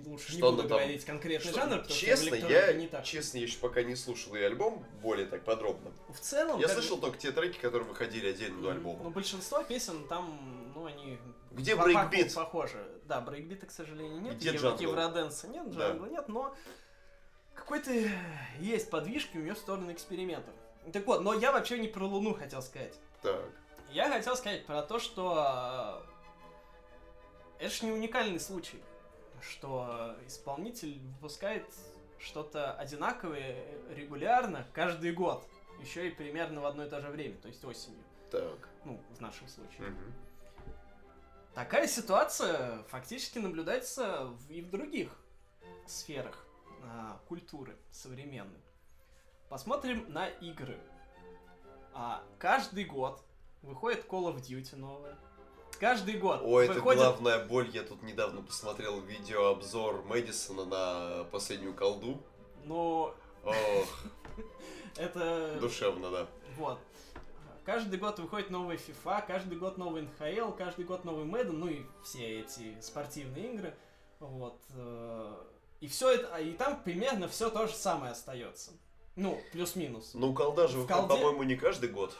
лучше что не буду говорить там... конкретный что... жанр, потому честно, что я, не так. Честно, я еще пока не слушал и альбом более так подробно. В целом... Я слышал бы... только те треки, которые выходили отдельно mm-hmm. до альбома. Ну, большинство песен там, ну, они... Где брейкбит? Похожи. Да, брейкбита, к сожалению, нет. Где джангл? Евроденса нет, джангла да. нет, но... Какой-то есть подвижки у нее в сторону экспериментов. Так вот, но я вообще не про Луну хотел сказать. Так. Я хотел сказать про то, что... Это же не уникальный случай, что исполнитель выпускает что-то одинаковое регулярно каждый год, еще и примерно в одно и то же время, то есть осенью. Так. Ну, в нашем случае. Угу. Такая ситуация фактически наблюдается и в других сферах а, культуры современной. Посмотрим на игры. А, каждый год выходит Call of Duty новая. Каждый год. Ой, выходит... это главная боль. Я тут недавно посмотрел видеообзор Мэдисона на последнюю колду. Ну... Ох. Это... Душевно, да. Вот. Каждый год выходит новая FIFA, каждый год новый эн ха эл, каждый год новый Мэдден, ну и все эти спортивные игры. Вот. И все это... И там примерно все то же самое остается. Ну, плюс-минус. Ну, колда же выходит, колде... по-моему, не каждый год.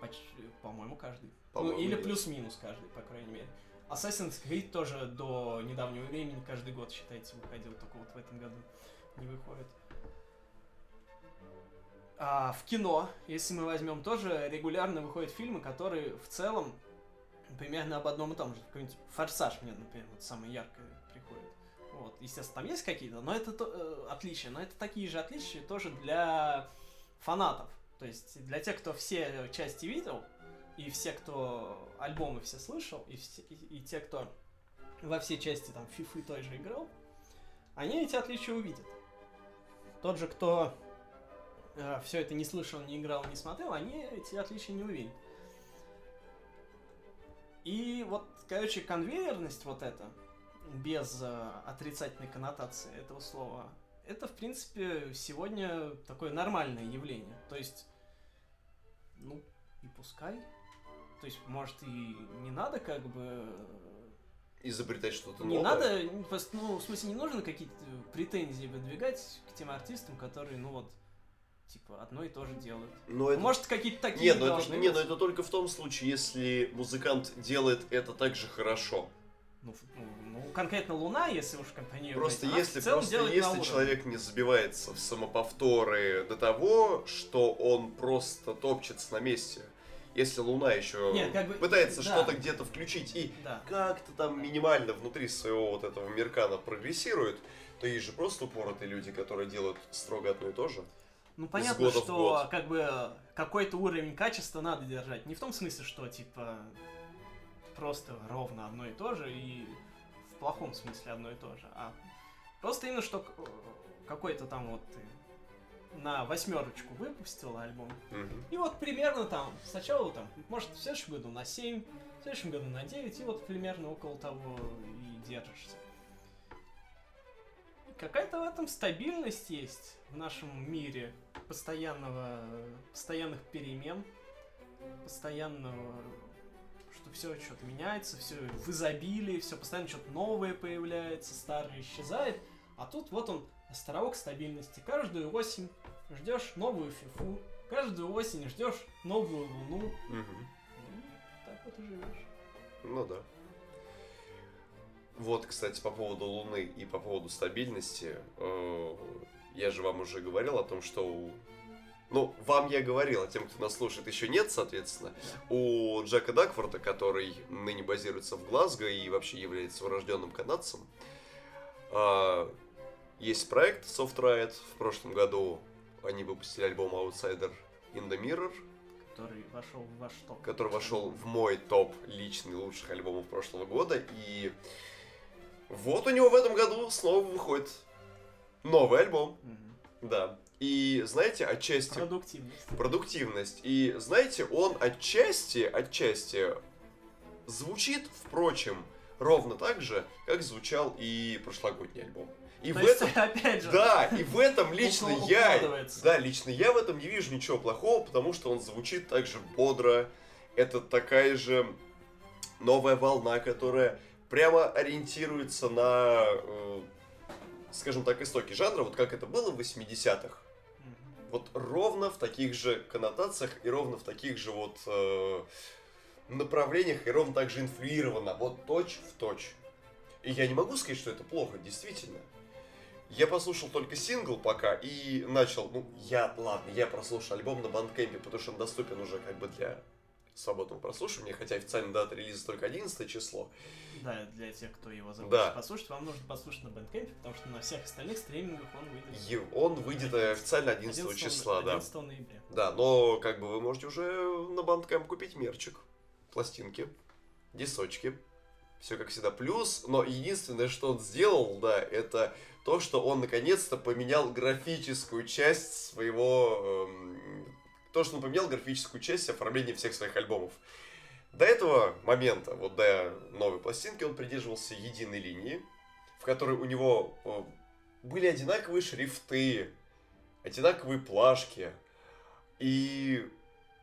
Почти, по-моему, каждый. По-моему, ну, или нет. Плюс-минус каждый, по крайней мере. Assassin's Creed тоже до недавнего времени каждый год, считайте, выходил, только вот в этом году не выходит. А в кино, если мы возьмем, тоже регулярно выходят фильмы, которые в целом примерно об одном и том же. Какой-нибудь «Форсаж» мне, например, вот самый яркий приходит. Вот. Естественно, там есть какие-то, но это то, э, отличия. Но это такие же отличия тоже для фанатов. То есть для тех, кто все части видел, и все, кто альбомы все слышал, и, все, и, и те, кто во все части там фифы той же играл, они эти отличия увидят. Тот же, кто э, все это не слышал, не играл, не смотрел, они эти отличия не увидят. И вот, короче, конвейерность вот эта, без э, отрицательной коннотации этого слова, это, в принципе, сегодня такое нормальное явление. То есть, ну, и пускай. То есть, может, и не надо как бы... Изобретать что-то новое. Не надо, ну, в смысле, не нужно какие-то претензии выдвигать к тем артистам, которые, ну вот, типа, одно и то же делают. Но это... Может, какие-то такие... Нет, но это, нет, но это только в том случае, если музыкант делает это так же хорошо. Ну, ну, конкретно Луна, если уж компанию... Просто брать, если, просто если человек не забивается в самоповторы до того, что он просто топчется на месте, если Луна еще Нет, как бы, пытается да. что-то где-то включить и да. как-то там минимально внутри своего вот этого меркана прогрессирует, то есть же просто упоротые люди, которые делают строго одно и то же. Ну понятно, что как бы какой-то уровень качества надо держать. Не в том смысле, что типа просто ровно одно и то же, и в плохом смысле одно и то же, а просто именно что какой-то там вот на восьмерочку выпустил альбом. Mm-hmm. И вот примерно там, сначала там, может, в следующем году на семь, в следующем году на девять, и вот примерно около того и держишься. Какая-то в этом стабильность есть в нашем мире постоянного, постоянных перемен, постоянного, что все что-то меняется, все в изобилии, все постоянно что-то новое появляется, старое исчезает, а тут вот он островок стабильности. Каждую осень ждешь новую фифу, каждую осень ждешь новую луну. Угу. Так вот и живешь. Ну да. Вот, кстати, по поводу Луны и по поводу стабильности, э, я же вам уже говорил о том, что у... Ну, вам я говорил, а тем, кто нас слушает, еще нет, соответственно. У Джека Дакфорда, который ныне базируется в Глазго и вообще является урожденным канадцем, э, есть проект Soft Riot. В прошлом году они выпустили альбом Outsider in the Mirror, который вошел в ваш топ. Который вошел в мой топ личный лучших альбомов прошлого года. И вот у него в этом году снова выходит новый альбом. Mm-hmm. Да. И, знаете, отчасти... Продуктивность. Продуктивность. И, знаете, он отчасти, отчасти звучит, впрочем, ровно так же, как звучал и прошлогодний альбом. И то в есть, этом, опять же, да, и в этом лично я, да, лично я в этом не вижу ничего плохого, потому что он звучит так же бодро. Это такая же новая волна, которая прямо ориентируется на, э, скажем так, истоки жанра, вот как это было в восьмидесятых. Вот ровно в таких же коннотациях и ровно в таких же вот э, направлениях и ровно так же инфлюировано, вот точь в точь. И я не могу сказать, что это плохо, действительно. Я послушал только сингл пока и начал, ну, я, ладно, я прослушал альбом на Bandcamp'е, потому что он доступен уже как бы для свободного прослушивания, хотя официальная дата релиза только одиннадцатое число. Да, для тех, кто его захочет да. послушать, вам нужно послушать на Bandcamp'е, потому что на всех остальных стримингах он выйдет. И он выйдет официально одиннадцатого числа, одиннадцатого, да. одиннадцатого ноября. Да, но как бы вы можете уже на Bandcamp купить мерчик, пластинки, дисочки. Все как всегда плюс, но единственное, что он сделал, да, это то, что он наконец-то поменял графическую часть своего... Эм, то, что он поменял графическую часть оформления всех своих альбомов. До этого момента, вот до новой пластинки, он придерживался единой линии, в которой у него э, были одинаковые шрифты, одинаковые плашки. И...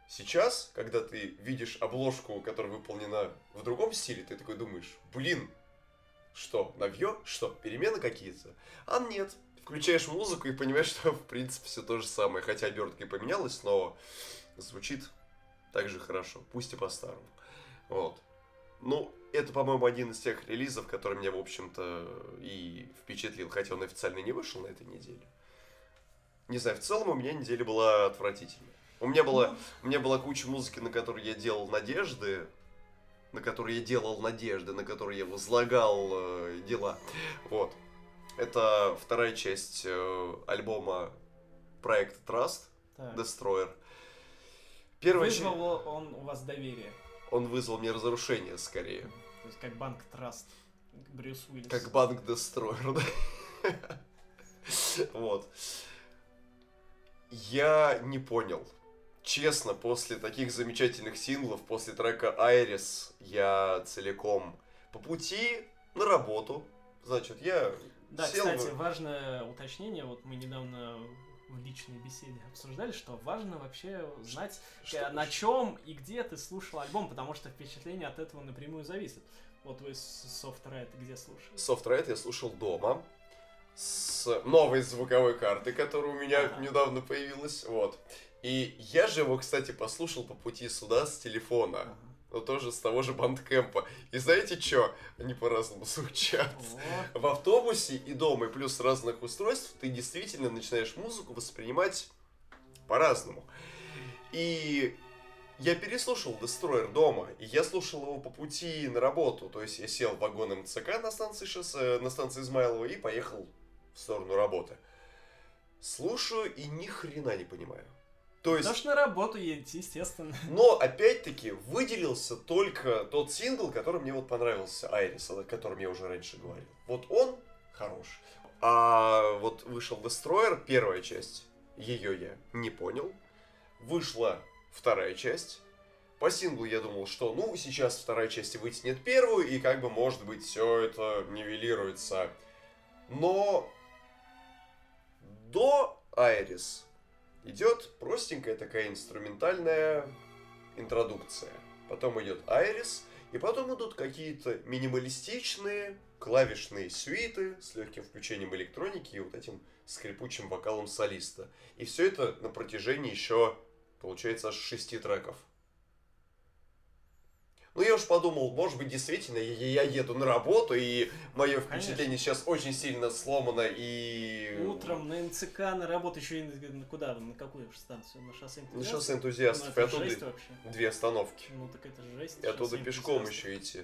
Сейчас, когда ты видишь обложку, которая выполнена в другом стиле, ты такой думаешь, блин, что, новье, что, перемены какие-то? А нет, включаешь музыку и понимаешь, что в принципе все то же самое, хотя обертка и поменялась, но звучит так же хорошо, пусть и по-старому. Вот. Ну, это, по-моему, один из тех релизов, который меня, в общем-то, и впечатлил, хотя он официально не вышел на этой неделе. Не знаю, в целом у меня неделя была отвратительная. У меня, была, у меня была куча музыки, на которую я делал надежды, на которую я делал надежды, на которую я возлагал э, дела. Вот. Это вторая часть э, альбома проекта Trust, так. Destroyer. Первая вызвал ч... он у вас доверие? Он вызвал мне разрушение, скорее. То есть как банк Trust, Брюс Уиллис. Как банк Destroyer, да. Вот. Я не понял. Честно, после таких замечательных синглов, после трека Iris, я целиком по пути на работу. Значит, я да, сел... Да, кстати, в... важное уточнение. Вот мы недавно в личной беседе обсуждали, что важно вообще знать, что, на что? чем и где ты слушал альбом, потому что впечатление от этого напрямую зависит. Вот вы Soft Riot где слушали? Soft Riot я слушал дома. С новой звуковой карты, которая у меня ага. недавно появилась, вот. И я же его, кстати, послушал по пути сюда с телефона, ага. но тоже с того же бандкэмпа. И знаете что? Они по-разному звучат. О. В автобусе и дома, и плюс разных устройств, ты действительно начинаешь музыку воспринимать по-разному. И Я переслушал Destroyer дома, и я слушал его по пути на работу. То есть я сел в вагон МЦК на станции, шоссе, на станции Измайлова и поехал в сторону работы. Слушаю и ни хрена не понимаю. То есть... Потому что на работу едете, естественно. Но, опять-таки, выделился только тот сингл, который мне вот понравился, Айрис, о котором я уже раньше говорил. Вот он хорош. А вот вышел Destroyer, первая часть, ее я не понял. Вышла вторая часть. По синглу я думал, что ну, сейчас вторая часть вытянет первую, и как бы, может быть, все это нивелируется. Но до Айрис идет простенькая такая инструментальная интродукция. Потом идет Айрис, и потом идут какие-то минималистичные клавишные сюиты с легким включением электроники и вот этим скрипучим вокалом солиста. И все это на протяжении еще, получается, аж шести треков. Ну, я уж подумал, может быть, действительно, я, я еду на работу, и мое впечатление Конечно. Сейчас очень сильно сломано, и... Утром на МЦК на работу еще и... Куда? На какую же станцию? На шоссе энтузиастов? На шоссе энтузиастов. Ну, это жесть вообще. Две остановки. Ну, так это жесть. И оттуда пешком еще идти.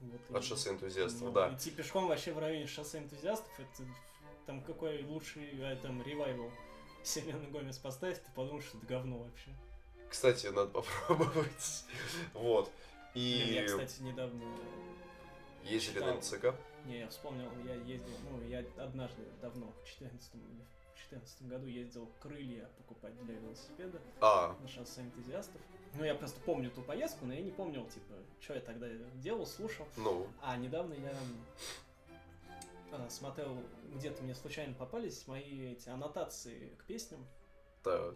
Вот, от шоссе энтузиастов, ну, да. Идти пешком вообще в районе шоссе энтузиастов, это... Там какой лучший, там, ревайвал. Селена Гомес поставь, ты подумаешь, что это говно вообще. Кстати, надо попробовать. Вот. И... Я, кстати, недавно... Ездили читал... на МЦК? Не, я вспомнил, я ездил, ну, я однажды, давно, в четырнадцатом году ездил крылья покупать для велосипеда а. на шоссе энтузиастов. Ну, я просто помню ту поездку, но я не помнил, типа, что я тогда делал, слушал. Ну. А недавно я а, смотрел, где-то мне случайно попались мои эти аннотации к песням. Так.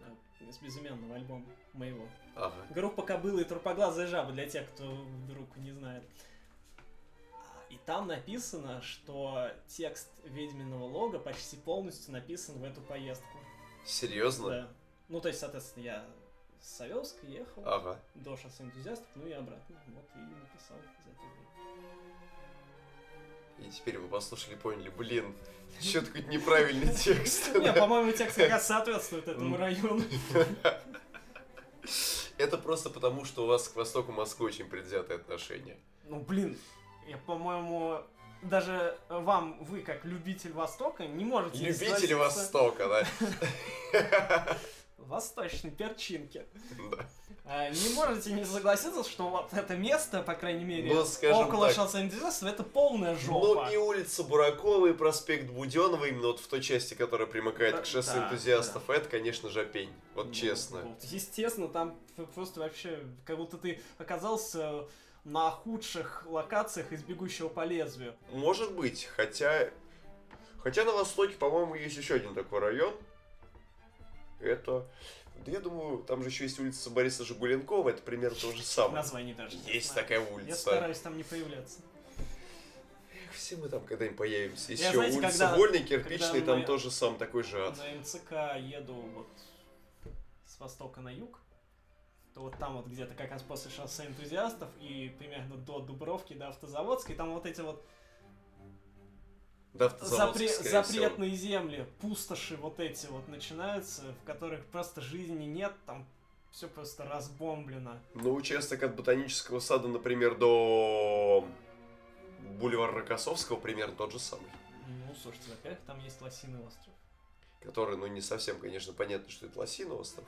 С безымянного альбома моего. Ага. Группа «Кобылы» и «Трупоглазая жаба», для тех, кто вдруг не знает. И там написано, что текст «Ведьминого лога» почти полностью написан в эту поездку. Серьезно? Да. Ну, то есть, соответственно, я с Савелска ехал ага. до шоссе энтузиастов, ну и обратно. Вот, и написал за это время. И теперь вы послушали и поняли, блин... Чё-то какой-то неправильный текст. Не, по-моему, текст как раз соответствует этому району. Это просто потому, что у вас к востоку Москвы очень предвзятые отношения. Ну, блин, я, по-моему, даже вам, вы, как любитель Востока, не можете... Любители Востока, да. Восточной перчинки. Да. Не можете не согласиться, что вот это место, по крайней мере, ну, около шоссе энтузиастов, это полная жопа. Ну и улица Буракова, и проспект Будённого, именно вот в той части, которая примыкает да, к шоссе да, энтузиастов, да. это, конечно, жопень. Вот ну, честно. Вот. Естественно, там просто вообще, как будто ты оказался на худших локациях из «Бегущего по лезвию». Может быть, хотя... Хотя на Востоке, по-моему, есть еще один такой район. Это... Да я думаю, там же еще есть улица Бориса Жигуленкова, это примерно то же самое. Название даже. Есть такая улица. Я стараюсь там не появляться. Эх, все мы там когда-нибудь появимся. Еще я, знаете, улица когда, Вольной, Кирпичной, там на... тоже сам такой же ад. На МЦК еду вот с востока на юг, то вот там вот где-то как раз после шоссе энтузиастов и примерно до Дубровки, до Автозаводской, там вот эти вот Да, Запре- запретные всего. земли, пустоши вот эти вот начинаются, в которых просто жизни нет, там все просто разбомблено. Ну, участок от Ботанического сада, например, до бульвара Рокоссовского примерно тот же самый. Ну, слушайте, во-первых, там есть Лосиный остров. Который, ну, не совсем, конечно, понятно, что это Лосиный остров.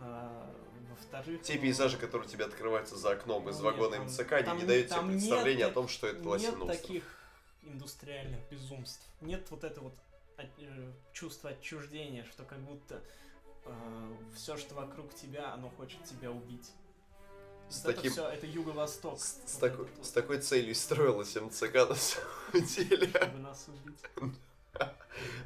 А, во-вторых... Те ну... пейзажи, которые у тебя открываются за окном ну, из вагона там... МЦК, они там, не дают тебе представления нет, о том, что это Лосиный остров. Таких... индустриальных безумств. Нет вот этого вот от, э, чувства отчуждения, что как будто э, все, что вокруг тебя, оно хочет тебя убить. С вот таким... Это все, это Юго-Восток. С, вот с, такой, вот. С такой целью строилась МЦК на самом деле. Чтобы нас убить.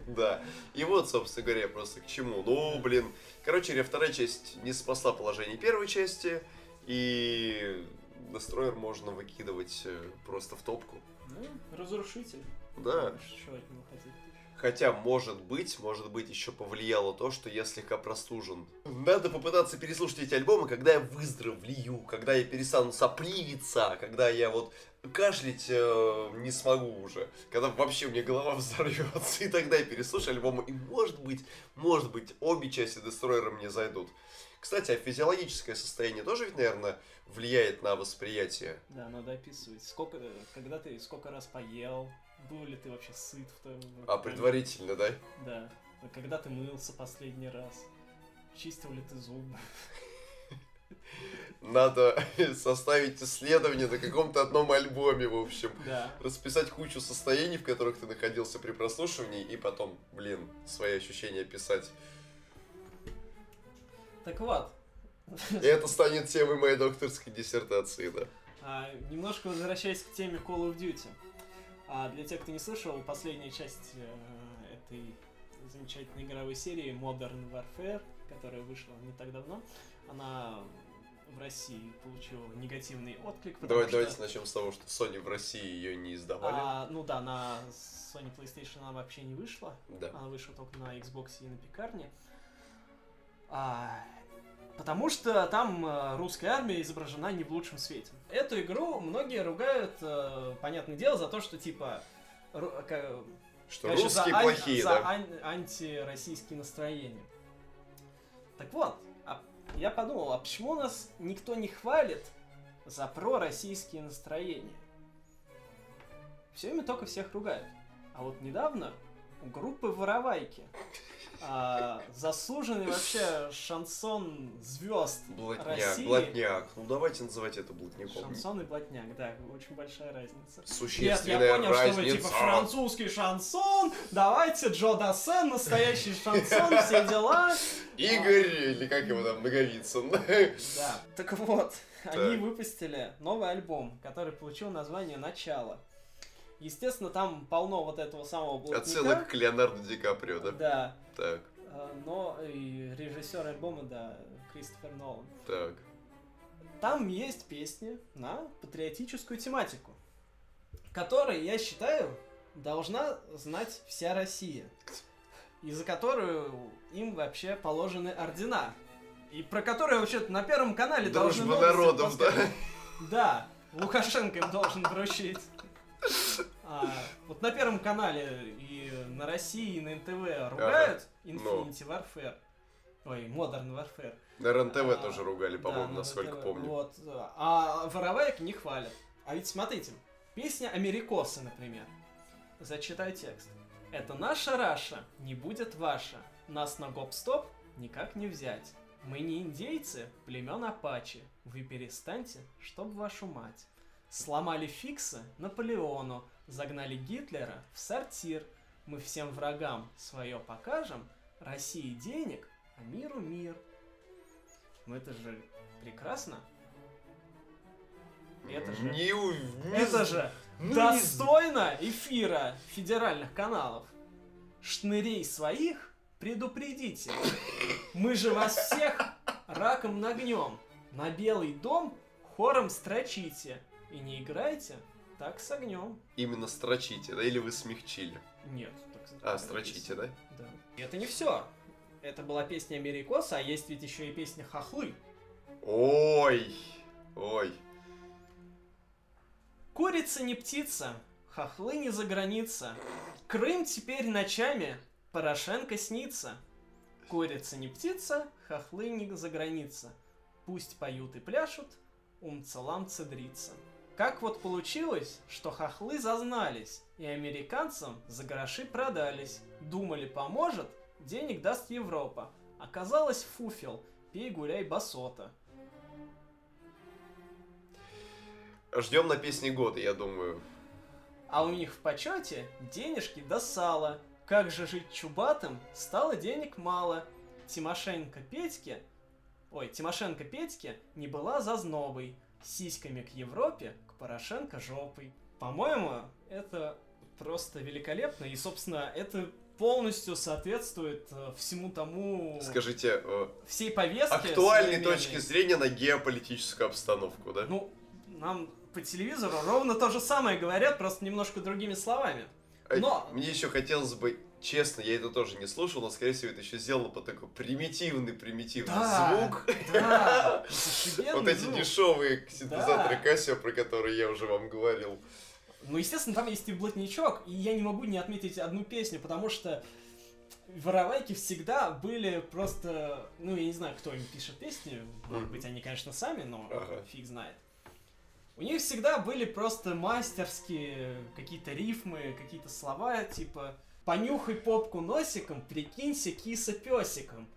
Да. И вот, собственно говоря, просто к чему. Ну, блин. Короче, вторая часть не спасла положение первой части. И Destroyer можно выкидывать просто в топку. Ну, разрушитель. Да. Хотя, может быть, может быть, еще повлияло то, что я слегка простужен. Надо попытаться переслушать эти альбомы, когда я выздоровлю, когда я перестану сопливиться, когда я вот кашлять э, не смогу уже, когда вообще мне голова взорвется, и тогда я переслушаю альбомы. И может быть, может быть, обе части Destroyer мне зайдут. Кстати, а физиологическое состояние тоже ведь, наверное, влияет на восприятие. Да, надо описывать. Сколько, когда ты сколько раз поел, был ли ты вообще сыт в твоем... А, предварительно, да? Да. Когда ты мылся последний раз, чистил ли ты зубы? Надо составить исследование на каком-то одном альбоме, в общем. Да. Расписать кучу состояний, в которых ты находился при прослушивании, и потом, блин, свои ощущения писать. Так вот. И это станет темой моей докторской диссертации, да. А, немножко возвращаясь к теме Call of Duty. А для тех, кто не слышал, последняя часть э, этой замечательной игровой серии Modern Warfare, которая вышла не так давно, она в России получила негативный отклик. Давай, что... Давайте начнем с того, что Sony в России ее не издавали. А, ну да, на Sony PlayStation она вообще не вышла. Да. Она вышла только на Xbox и на пекарне. А, потому что там а, русская армия изображена не в лучшем свете. Эту игру многие ругают, а, понятное дело, за то, что типа... Ру, как, что конечно, русские за, плохие, за, да? За антироссийские настроения. Так вот, а, я подумал, а почему нас никто не хвалит за пророссийские настроения? Все время только всех ругают. А вот недавно у группы «Воровайки», а, заслуженный вообще шансон звезд России. Блатняк. Ну давайте называть это блатняком. Шансон и блатняк, да, очень большая разница. Существенная разница. Нет, я понял, разница. Что вы типа французский шансон, давайте Джо Дассен, настоящий шансон, все дела. Игорь, или как его там, Наговицын. Да, так вот, они выпустили новый альбом, который получил название «Начало». Естественно, там полно вот этого самого блатника. Отсылок к Леонарду Ди Каприо, да? Да. Так. Но и режиссер альбома, да, Кристофер Нолан. Так. Там есть песни на патриотическую тематику, которую, я считаю, должна знать вся Россия, и за которую им вообще положены ордена, и про которую вообще-то на Первом канале должны новости. Дружба народов, да? Да, Лукашенко им должен вручить. А, вот на Первом канале и на России, и на эн тэ вэ ругают ага, Infinity но... Warfare. Ой, Modern Warfare. На РЕН-ТВ а, тоже ругали, по-моему, да, на насколько эн тэ вэ. Помню. Вот. А Вороваек не хвалят. А ведь смотрите, песня «Америкосы», например. Зачитай текст. «Это наша Раша, не будет ваша. Нас на гоп-стоп никак не взять. Мы не индейцы, племен апачи. Вы перестаньте, чтоб вашу мать. Сломали Фикса Наполеону, загнали Гитлера в сортир. Мы всем врагам свое покажем, России денег, а миру мир». Ну это же прекрасно. Это же, не, не, это же не, достойно эфира федеральных каналов. Шнырей своих предупредите. Мы же вас всех раком нагнем. На Белый дом хором строчите. И не играйте так с огнем. Именно строчите, да? Или вы смягчили? Нет. Так, а, строчите, да? Да. И это не все. Это была песня «Америкоса», а есть ведь еще и песня «Хохлы». Ой, ой. «Курица не птица, хохлы не за граница. Крым теперь ночами Порошенко снится. Курица не птица, хохлы не за граница. Пусть поют и пляшут, умцелам цедрится». Как вот получилось, что хохлы зазнались, и американцам за гроши продались. Думали, поможет, денег даст Европа. Оказалось, фуфел, пей, гуляй, басота. Ждем на песни года, я думаю. А у них в почете денежки до сала. Как же жить чубатым, стало денег мало. Тимошенко Петьке... Ой, Тимошенко Петьке не была зазнобой. Сиськами к Европе, к Порошенко жопой. По-моему, это просто великолепно. И, собственно, это полностью соответствует всему тому... Скажите, всей повестке... Актуальной точки зрения на геополитическую обстановку, да? Ну, нам по телевизору ровно то же самое говорят, просто немножко другими словами. Но... Мне еще хотелось бы... Честно, я это тоже не слушал, но, скорее всего, это еще сделано по такой примитивный-примитивный да, звук. Да, вот эти звук. Дешевые синтезаторы да. Casio, про которые я уже вам говорил. Ну, естественно, там есть и блатничок, и я не могу не отметить одну песню, потому что Воровайки всегда были просто... Ну, я не знаю, кто им пишет песни. Может быть, они, конечно, сами, но ага. фиг знает. У них всегда были просто мастерские какие-то рифмы, какие-то слова, типа «понюхай попку носиком, прикинься киса-пёсиком».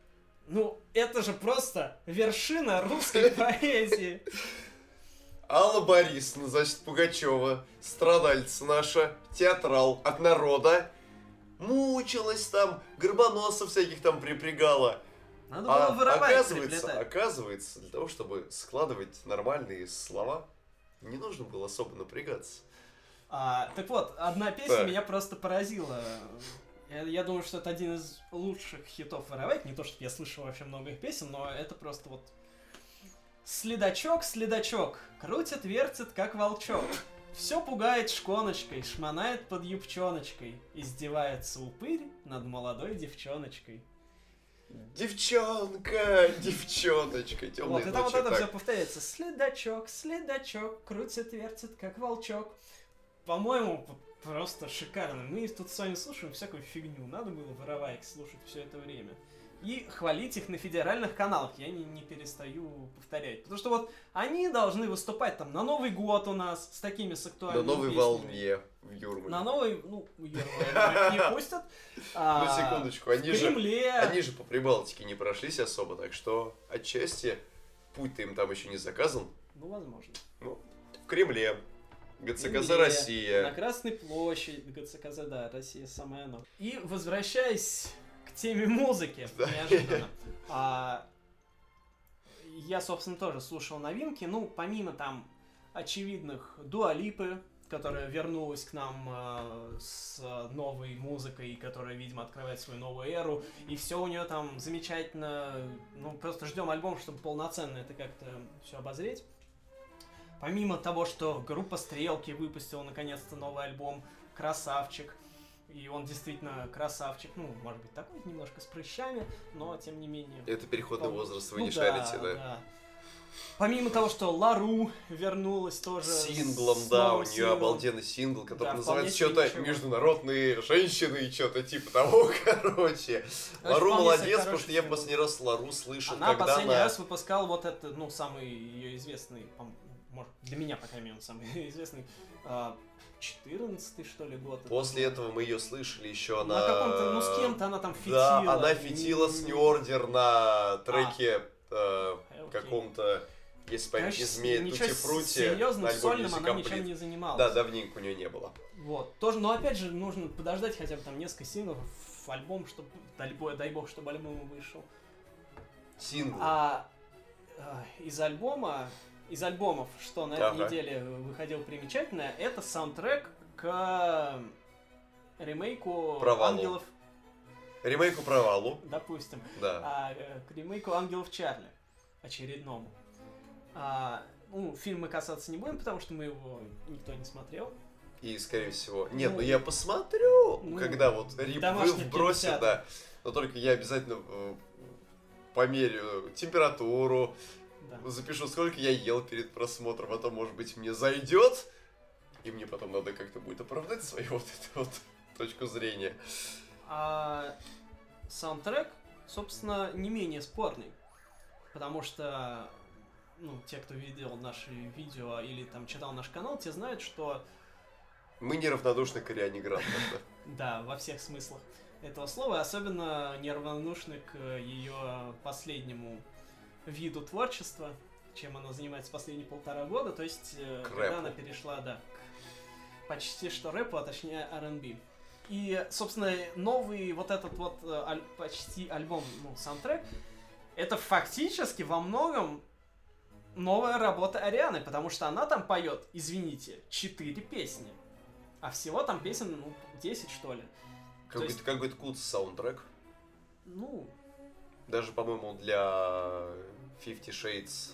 Ну, это же просто вершина русской поэзии. Алла Борисовна, значит, Пугачёва, страдальца наша, театрал от народа, мучилась там, горбоносов всяких там припрягала. Надо было а, воровать оказывается, приплетать. Оказывается, для того, чтобы складывать нормальные слова, не нужно было особо напрягаться. А, так вот, одна песня так. меня просто поразила. Я, я думаю, что это один из лучших хитов Вороваек. Не то, что я слышал вообще много их песен, но это просто вот... Следачок, следачок, крутит, вертит, как волчок. Все пугает шконочкой, шмонает под юбчоночкой. Издевается упырь над молодой девчоночкой. Девчонка, девчоночка, темные вот, это ночи, вот это так. Все повторяется. Следачок, следачок, крутит, вертит, как волчок. По-моему, просто шикарно. Мы тут с вами слушаем всякую фигню. Надо было Вороваек слушать все это время. И хвалить их на федеральных каналах. Я не, не перестаю повторять. Потому что вот они должны выступать там на Новый год у нас с такими сексуальными песнями. На новой песнями. Волне в Юрмале. На новой... Ну, Юрмале не пустят. Ну, секундочку. Они же они же по Прибалтике не прошлись особо. Так что отчасти путь-то им там еще не заказан. Ну, возможно. Ну, в Кремле. ГЦКЗ Россия. На Красной площади. ГЦКЗ, да, Россия самая она. И возвращаясь... к теме музыки, да. неожиданно. А, я, собственно, тоже слушал новинки. Ну, помимо там очевидных Дуа Липы, которая вернулась к нам а, с новой музыкой, которая, видимо, открывает свою новую эру. И все у нее там замечательно. Ну, просто ждем альбом, чтобы полноценно это как-то все обозреть. Помимо того, что группа Стрелки выпустила наконец-то новый альбом, красавчик. И он действительно красавчик, ну, может быть, такой немножко с прыщами, но тем не менее... Это переходный по... возраст, вы ну, не да, шарите, да? да? Помимо того, что Лару вернулась тоже... Синглом, с да, у нее синглом. Обалденный сингл, который да, называется что-то ничего. «Международные женщины» и что-то типа того, короче. Лару молодец, потому что я последний раз Лару слышал, она когда она... Она последний раз выпускала вот этот, ну, самый ее известный, может, для меня, по крайней мере, он самый известный... четырнадцатый, что ли, год. После это, этого мы ее слышали еще на... На каком-то, ну, с кем-то она там фитила. Да, она фитила и... с New Order на треке а. э, okay. каком-то, если память не изменит, Тутти-Фрутти. Серьезным, сольным она ничем не занималась. Да, давненько у нее не было. Вот, тоже, но опять же, нужно подождать хотя бы там несколько синглов в альбом, чтобы, дай бог, чтобы альбом вышел. Сингл. А из альбома... Из альбомов, что на ага. этой неделе выходил примечательное, это саундтрек к ремейку провалу. Ангелов... Ремейку провалу. Допустим. Да. А, к ремейку Ангелов Чарли. Очередному. А, ну, фильм мы касаться не будем, потому что мы его никто не смотрел. И, скорее всего... Нет, ну, ну я посмотрю, ну, когда вот рип вбросит, да. Но только я обязательно э, померю температуру, да. запишу, сколько я ел перед просмотром, а то, может быть, мне зайдет, и мне потом надо как-то будет оправдать свою вот эту вот точку зрения. А саундтрек, собственно, не менее спорный, потому что, ну, те, кто видел наши видео или там читал наш канал, те знают, что... Мы неравнодушны к Ариане Гранде. Да, во всех смыслах этого слова, особенно неравнодушны к ее последнему виду творчества, чем она занимается последние полтора года, то есть к когда рэпу. Она перешла, да, к почти что рэпу, а точнее ар энд би. И, собственно, новый вот этот вот аль- почти альбом, ну, саундтрек, это фактически во многом новая работа Арианы, потому что она там поет, извините, четыре песни, а всего там песен, ну, десять, что ли. Как будет, как будет куц саундтрек? Ну... Даже, по-моему, для Fifty Shades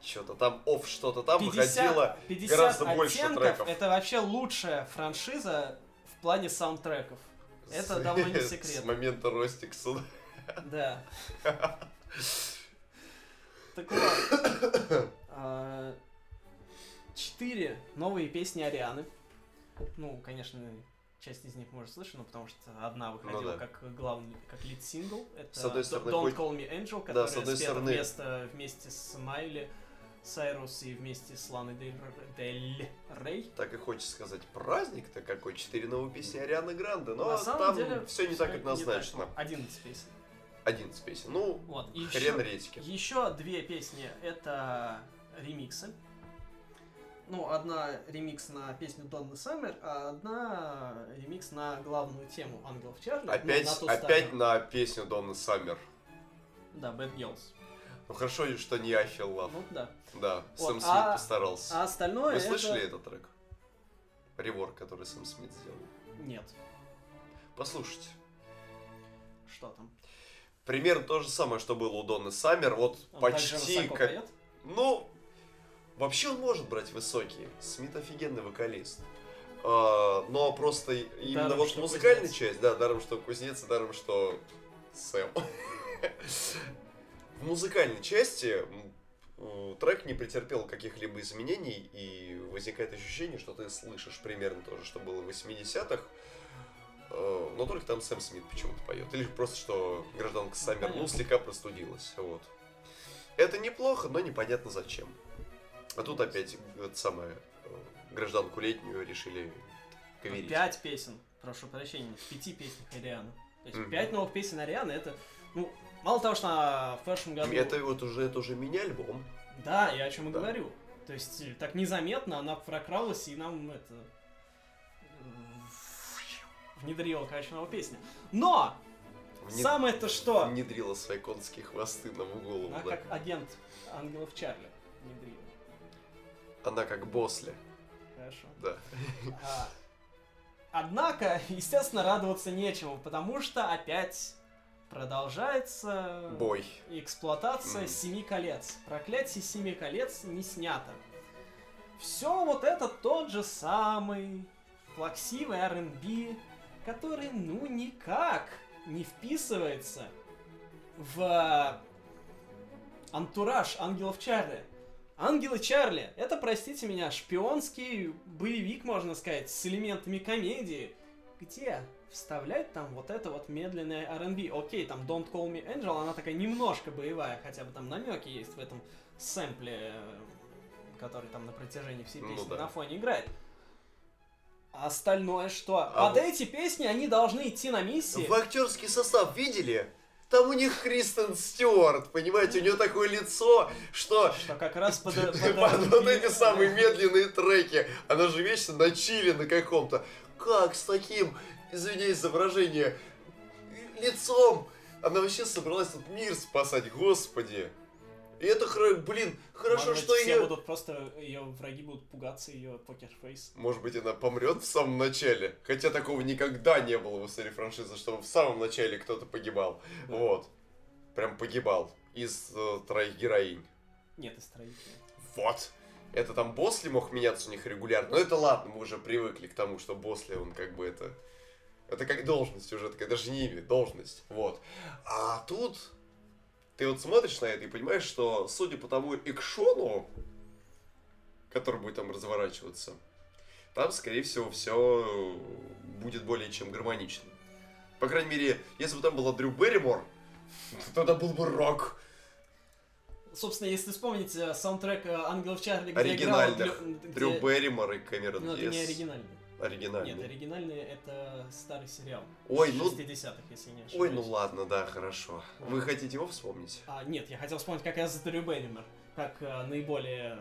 что-то там, оф, что-то там выходило гораздо больше треков. Это вообще лучшая франшиза в плане саундтреков. Это с... давно не секрет. С момента Ростиксона. Да. Так вот. Четыре новые песни Арианы. Ну, конечно, часть из них, может, слышно, потому что одна выходила ну, да. как главный, как лид-сингл. Это с одной стороны, Don't Call Me Angel, которая да, с одной спела стороны... вместо, вместе с Майли Сайрус и вместе с Ланой Дель... Дель Рей. Так и хочется сказать, праздник-то какой, четыре новые песни Арианы Гранде, но там деле, все не так, как назначено. одиннадцать песен. одиннадцать песен, ну, вот. И хрен еще, редьки. Еще две песни — это ремиксы. Ну, одна ремикс на песню Donna Summer, а одна ремикс на главную тему Ангелов Чарли. Опять, ну, на, опять на песню Donna Summer. Да, Bad Girls. Ну, хорошо, что не I Feel Love. Ну, да. Да, вот, Сэм Смит а... постарался. А остальное Вы это... слышали этот трек? Реворк, который Сэм Смит сделал? Нет. Послушайте. Что там? Примерно то же самое, что было у Donna Summer. Вот он почти как... Поет? Ну... Вообще он может брать высокие. Смит офигенный вокалист. А, но просто именно даром, вот музыкальная кузнец. Часть, да, даром что кузнец, даром что Сэм. В музыкальной части трек не претерпел каких-либо изменений, и возникает ощущение, что ты слышишь примерно то же, что было в восьмидесятых. Но только там Сэм Смит почему-то поет. Или просто, что гражданка Саммер, ну, слегка простудилась. Вот. Это неплохо, но непонятно зачем. А тут опять это самое, гражданку летнюю решили каверить. Пять песен, прошу прощения, в пяти песнях Арианы. То есть mm-hmm. пять новых песен Арианы, это, ну, мало того, что она в прошлом году... Это вот уже, это уже мини-альбом. Да, я о чем и да. говорю. То есть так незаметно она прокралась и нам это... внедрила, конечно, новую песню. Но! Вне... Самое-то что... Внедрила свои конские хвосты на мою голову. Она да. как агент Ангелов Чарли внедрила. Она как Босли. Хорошо. Да. А, однако, естественно, радоваться нечему, потому что опять продолжается... Бой. Эксплуатация mm. Семи колец. Проклятие Семи колец не снято. Все вот это тот же самый плаксивый ар энд би, который, ну, никак не вписывается в антураж Ангелов Чарли. Ангелы Чарли — это, простите меня, шпионский боевик, можно сказать, с элементами комедии, где вставлять там вот это вот медленное ар энд би. Окей, там Don't Call Me Angel, она такая немножко боевая, хотя бы там намеки есть в этом сэмпле, который там на протяжении всей песни ну, да. на фоне играет. А остальное что? А Под вот... эти песни они должны идти на миссии. В актерский состав видели? Там у них Кристен Стюарт, понимаете, у нее такое лицо, что... Что как раз под... Вот эти самые медленные треки. Она же вечно на чиле на каком-то. Как с таким, извиняюсь за выражение, лицом? Она вообще собралась тут мир спасать, господи. И это, блин, хорошо, Может, что ее... Её... будут просто... Ее враги будут пугаться, ее покерфейс. Может быть, она помрет в самом начале? Хотя такого никогда не было в истории франшизы, чтобы в самом начале кто-то погибал. Да. Вот. Прям погибал. Из э, троих героинь. Нет, из троих нет. Вот. Это там Босли мог меняться у них регулярно. Но это ладно, мы уже привыкли к тому, что Босли, он как бы это... Это как должность уже, такая даже не имя, должность. Вот. А тут... Ты вот смотришь на это и понимаешь, что, судя по тому экшону, который будет там разворачиваться, там, скорее всего, все будет более чем гармонично. По крайней мере, если бы там была Дрю Берримор, то тогда был бы рок. Собственно, если вспомнить саундтрек «Ангелов Чарли», где играл... Дрю Берримор и Кэмерон Диас. Но это не оригинальный. Оригинальный. Нет, оригинальный — это старый сериал. Ой, ну... шестидесятых, если не ошибаюсь. Ой, ну ладно, да, хорошо. Вы хотите его вспомнить? А, нет, я хотел вспомнить как раз Дрю Берримор, как а, наиболее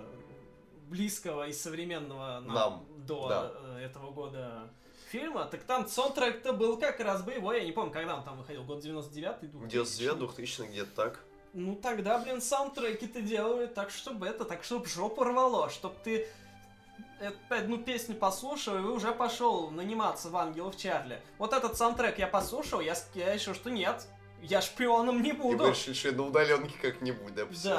близкого и современного нам, нам. до да. этого года фильма. Так там саундтрек-то был как раз боевой, я не помню, когда он там выходил, год девяносто девятый, двухтысячный. девяносто девятый, двухтысячный, где-то так. Ну тогда, блин, саундтреки-то делают так, чтобы это, так, чтобы жопу рвало, чтобы ты... одну песню послушал, и уже пошел наниматься в Ангелов Чарли. Вот этот саундтрек я послушал, я, я решил, что нет, я шпионом не буду. И больше еще на удаленке как-нибудь, да, послушал.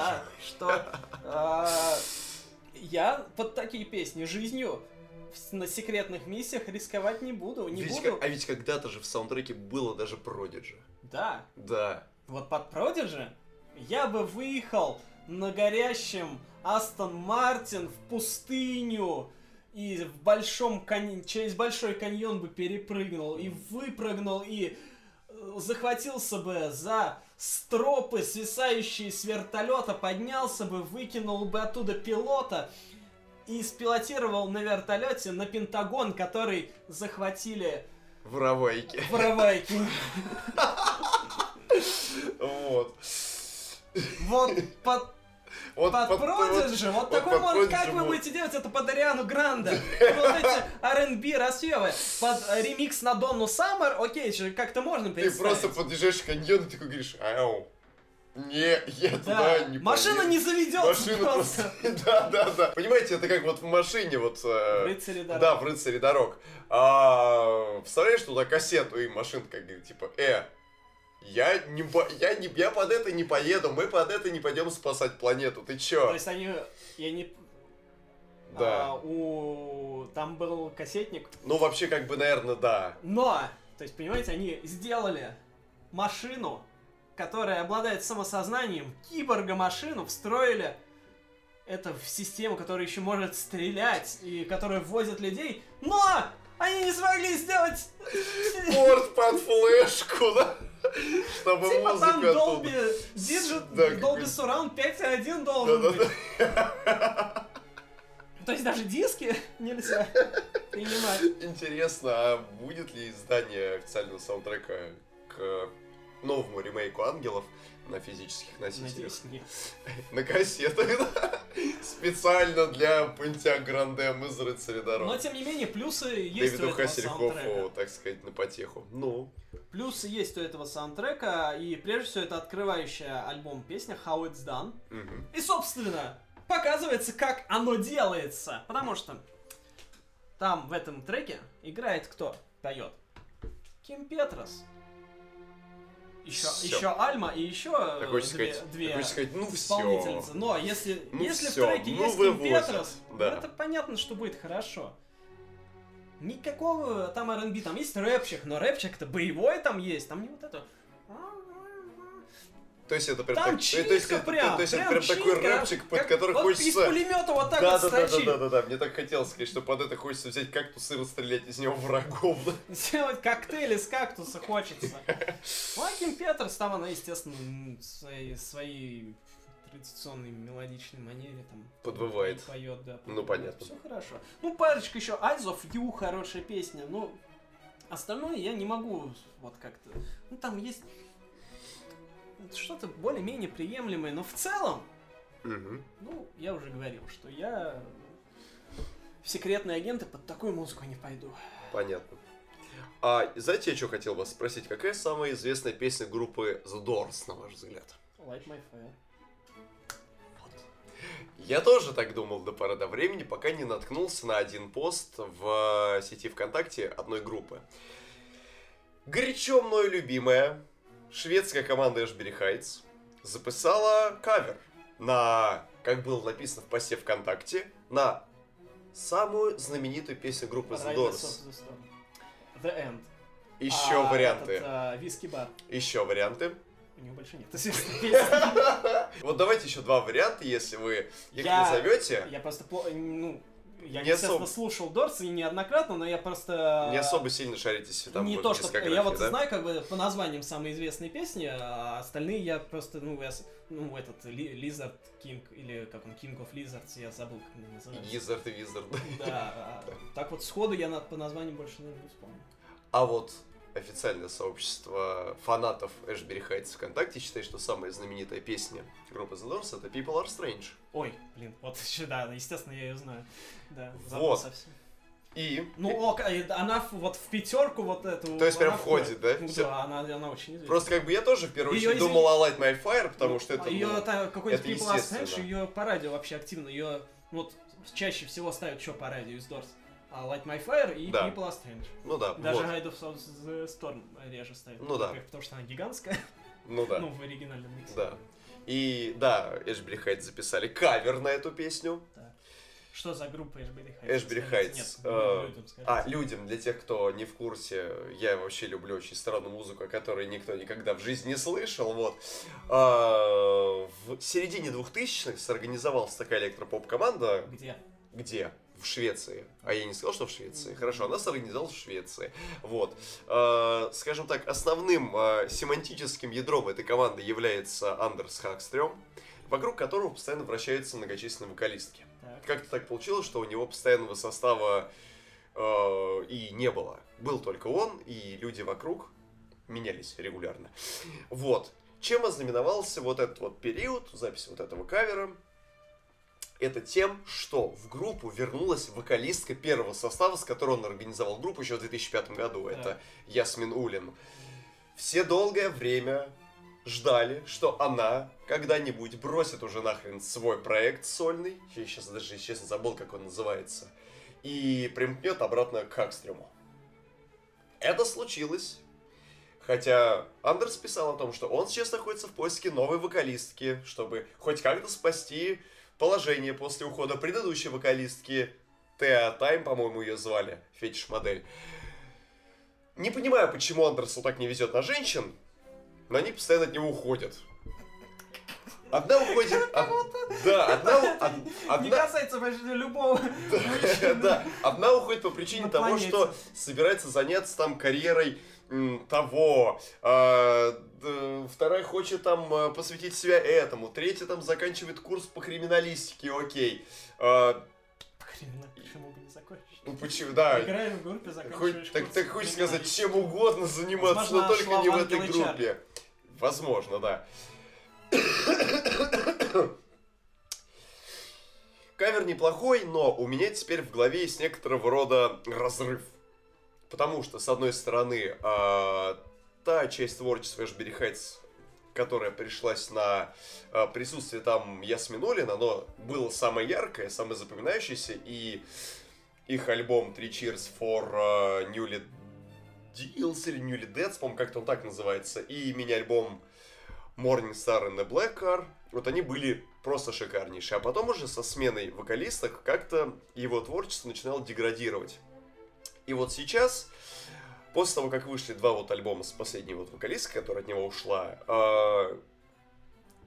Да, что я под такие песни жизнью на секретных миссиях рисковать не буду, не буду. А ведь когда-то же в саундтреке было даже Продиджи. Да. Да. Вот под Продиджи я бы выехал на горящем Астон Мартин в пустыню и в большом кань... через большой каньон бы перепрыгнул, и выпрыгнул, и захватился бы за стропы, свисающие с вертолета, поднялся бы, выкинул бы оттуда пилота и спилотировал на вертолете на Пентагон, который захватили... Воровайки. Воровайки. Вот. Вот под... Вот под Продиджи, вот такой мод, как вы будете делать это под Ариану Гранде? Вот эти ар энд би распевы, под ремикс на Донну Саммер, окей, как-то можно представить. Ты просто подъезжаешь к каньону и такой говоришь, ау, не, я туда не поеду. Машина не заведется. Машина просто. Да, да, да. Понимаете, это как вот в машине, вот... Рыцари дорог. Да, в Рыцаре дорог. Вставляешь туда кассету, и машинка говорит, типа, э... Я, не, я, не, я под это не поеду, мы под это не пойдем спасать планету, ты чё? То есть они... Я не... Да. А, у... Там был кассетник. Ну, вообще, как бы, наверное, да. Но! То есть, понимаете, они сделали машину, которая обладает самосознанием, киборга-машину, встроили это в систему, которая еще может стрелять и которая ввозит людей, но... Они не смогли сделать... Порт под флешку, да? Чтобы музыка... Типа там Dolby Digital, Dolby Surround пять точка один должен быть. То есть даже диски нельзя принимать. Интересно, а будет ли издание официального саундтрека к новому ремейку «Ангелов» на физических носителях? Надеюсь, нет. На кассетах, да? Специально для Пунтя Грандем из «Рыцаря дорог». Но, тем не менее, плюсы есть Дэвиду у этого саундтрека. Так сказать, на потеху. Ну. Плюсы есть у этого саундтрека, и прежде всего это открывающая альбом песня «How It's Done». Угу. И, собственно, показывается, как оно делается. Потому что там в этом треке играет кто? Поет. Ким Петрос. Еще, еще Альма и еще две, сказать, две сказать, ну исполнительницы. Все. Но если, ну если все, в треке ну есть Ким Петрос, да. Это понятно, что будет хорошо. Никакого там ар энд би, там есть рэпчик, но рэпчик-то боевой там есть, там не вот это... То есть это прям, там так, чистка, то есть, прям, то есть прям, прям такой чистка, рэпчик, под как, который вот хочется... из пулемета вот так да, вот строчить. Да-да-да, мне так хотелось сказать, что под это хочется взять кактус и расстрелять из него врагов. Сделать коктейль из кактуса хочется. Лакин Петерс, там она, естественно, в своей, своей традиционной мелодичной манере там... Подвывает. Поет, да. Подвывает. Ну, понятно. Все хорошо. Ну, парочка еще Eyes of You, хорошая песня, но остальное я не могу вот как-то... Ну, там есть... Что-то более-менее приемлемое, но в целом, угу. Ну, я уже говорил, что я в секретные агенты под такую музыку не пойду. Понятно. А знаете, я что хотел вас спросить? Какая самая известная песня группы The Doors, на ваш взгляд? Light My Fire. Я тоже так думал до поры до времени, пока не наткнулся на один пост в сети ВКонтакте одной группы. Горячо мною любимая... Шведская команда Ashbury Heights записала кавер на, как было написано в посте ВКонтакте, на самую знаменитую песню группы The Doors. The End. Еще а, варианты. Этот, а, виски-бар. Еще варианты. У него больше нет. Вот давайте еще два варианта, если вы их назовете. Я просто, ну... Я, не естественно, особо... слушал Дорс и неоднократно, но я просто... Не особо сильно шаритесь там не в то, что я вот да? Знаю как бы по названиям самые известные песни, а остальные я просто, ну, я, ну этот Lizard King, или как он, King of Lizards, я забыл, как он называется. Lizard и Wizard. Да, так вот сходу я по названию больше не вспомню. А вот официальное сообщество фанатов Ashbury Heights ВКонтакте считает, что самая знаменитая песня группы The Doors — это People Are Strange. Ой, блин, вот еще, да, естественно, я ее знаю. Да, вот. Совсем. И... Ну, о, она вот в пятерку вот эту... То есть прям входит, входит, да? Ну, все... Да, она, она очень известна. Просто как бы я тоже в первую очередь ее, думал извини... о Light My Fire, потому ну, что это... Ее ну, там, какой-то People Are Strange, ее по радио вообще активно, ее вот чаще всего ставят что по радио из Doors. А Light My Fire и да. People Are Strange. Ну да, даже вот. Hide of the Storm реже ставит. Ну да. Потому что она гигантская. Ну да. Ну в оригинальном миксе. Да. И да, Ashbury Heights записали кавер на эту песню. Да. Что за группа Ashbury Heights? Ashbury Heights. Нет, э... людям, а, людям, для тех, кто не в курсе, я вообще люблю очень странную музыку, о которой никто никогда в жизни не слышал. Вот. А, в середине двухтысячных сорганизовалась такая электропоп-команда. Где? Где? в Швеции. А я не сказал, что в Швеции. Хорошо, она организовалась в Швеции. Вот. Скажем так, основным семантическим ядром этой команды является Андерс Хагстрём, вокруг которого постоянно вращаются многочисленные вокалистки. Как-то так получилось, что у него постоянного состава э, и не было. Был только он, и люди вокруг менялись регулярно. Вот. Чем ознаменовался вот этот вот период записи вот этого кавера? Это тем, что в группу вернулась вокалистка первого состава, с которой он организовал группу еще в две тысячи пятом году. Да. Это Ясмин Улин. Все долгое время ждали, что она когда-нибудь бросит уже нахрен свой проект сольный. Я сейчас даже, честно, забыл, как он называется. И примкнет обратно к Хагстрёму. Это случилось. Хотя Андерс писал о том, что он сейчас находится в поиске новой вокалистки, чтобы хоть как-то спасти положение после ухода предыдущей вокалистки. Теа Тайм, по-моему, ее звали. Фетиш-модель. Не понимаю, почему Андерсу так не везет на женщин, но они постоянно от него уходят. Одна уходит... Од... Да, одна... Од... одна... Не касается почти любого. Да, да, одна уходит по причине на того, планете. Что собирается заняться там карьерой м, того. А, д, вторая хочет там посвятить себя этому. Третья там заканчивает курс по криминалистике, окей. А, почему бы не закончить? Ну почему, да. Играем в группе, заканчиваешь. Так, так хочешь сказать, чем угодно заниматься, возможно, но только не в этой группе. Чар. Возможно, да. Кавер неплохой, но у меня теперь в голове есть некоторого рода разрыв. Потому что, с одной стороны, э, та часть творчества Ashbury Heights, которая пришлась на э, присутствие там Ясмин Улин, оно было самое яркое, самое запоминающееся, и их альбом Three Cheers for uh, Newly Deals или Newly Dead, по-моему, как-то он так называется, и мини-альбом Morning Star and the Black Car, вот они были просто шикарнейшие. А потом уже со сменой вокалисток как-то его творчество начинало деградировать. И вот сейчас, после того, как вышли два вот альбома с последней вот вокалисткой, которая от него ушла, э-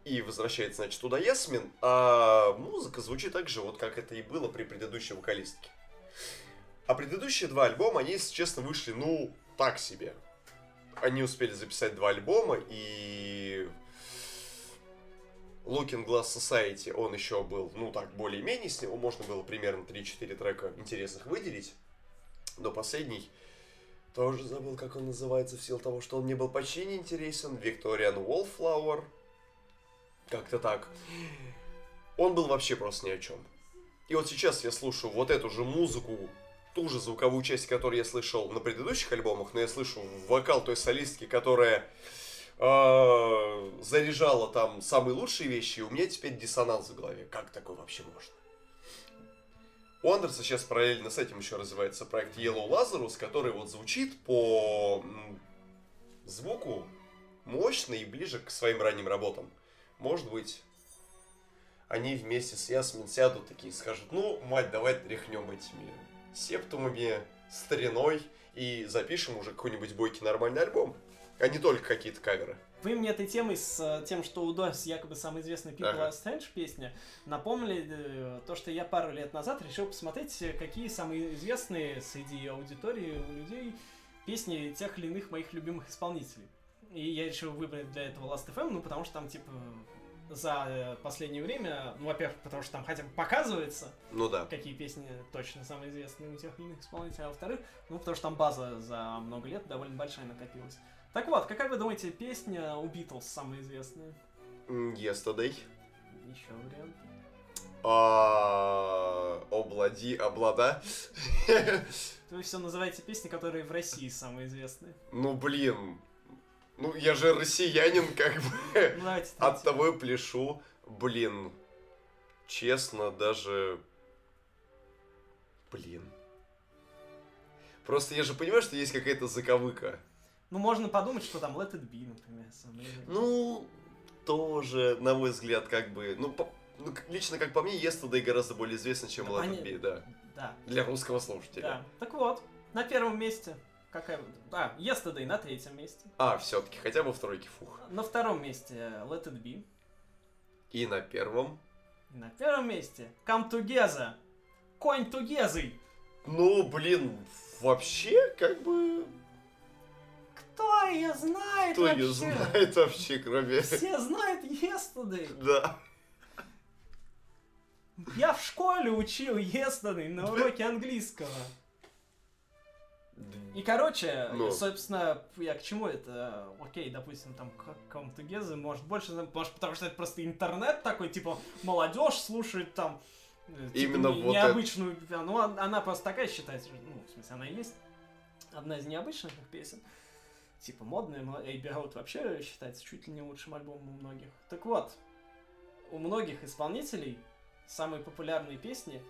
и возвращается, значит, туда Ясмин, а музыка звучит так же, вот как это и было при предыдущей вокалистке. А предыдущие два альбома, они, если честно, вышли, ну, так себе. Они успели записать два альбома, и Looking Glass Society, он еще был, ну так, более-менее, с него можно было примерно три-четыре трека интересных выделить. Но последний, тоже забыл, как он называется, в силу того, что он не был почти не интересен, Victorian Wallflower, как-то так. Он был вообще просто ни о чем. И вот сейчас я слушаю вот эту же музыку, ту же звуковую часть, которую я слышал на предыдущих альбомах, но я слышу вокал той солистки, которая э, заряжала там самые лучшие вещи, и у меня теперь диссонанс в голове. Как такое вообще можно? У Андерса сейчас параллельно с этим еще развивается проект Yellow Lazarus, который вот звучит по звуку мощно и ближе к своим ранним работам. Может быть, они вместе с Ясмин сядут такие и скажут: ну, мать, давай тряхнем этими септумами, стариной и запишем уже какой-нибудь бойкий нормальный альбом, а не только какие-то каверы. Вы мне этой темой с тем, что у Дойс якобы самая известная People Are Strange песня, напомнили то, что я пару лет назад решил посмотреть, какие самые известные среди аудитории у людей песни тех или иных моих любимых исполнителей. И я решил выбрать для этого Last.fm, ну потому что там типа за последнее время, ну, во-первых, потому что там хотя бы показывается, ну, да, какие песни точно самые известные у тех или иных исполнителей, а во-вторых, ну, потому что там база за много лет довольно большая накопилась. Так вот, какая, вы думаете, песня у Битлз самая известная? Yesterday. Еще варианты. Облади, облада. Вы все называете песни, которые в России самые известные. Ну, блин. Ну, я же россиянин, как бы, ну, от того и пляшу, блин, честно, даже, блин, просто я же понимаю, что есть какая-то заковыка. Ну, можно подумать, что там Let It Be, например, самое... Ну, тоже, на мой взгляд, как бы, ну, по... ну лично, как по мне, Yesterday гораздо более известно, чем да, Let It Be, да. Да. Для русского слушателя. Да, так вот, на первом месте... Какая... А, Yesterday на третьем месте. А, все-таки, хотя бы в тройке, фух. На втором месте Let It Be. И на первом? На первом месте Come Together конь тугезый. Ну, блин, вообще, как бы... Кто ее знает Кто вообще? Кто ее знает вообще, кроме... Все знают Yesterday. Да. Я в школе учил Yesterday на уроке английского. И, короче, ну. собственно, я к чему это? Окей, допустим, там, Come Together, может, больше, может, потому что это просто интернет такой, типа, молодежь слушает там... Именно типа, вот необычную, это. Ну, она просто такая считается, ну, в смысле, она и есть одна из необычных песен. Типа, модная, Abbey Road вообще считается чуть ли не лучшим альбомом у многих. Так вот, у многих исполнителей самые популярные песни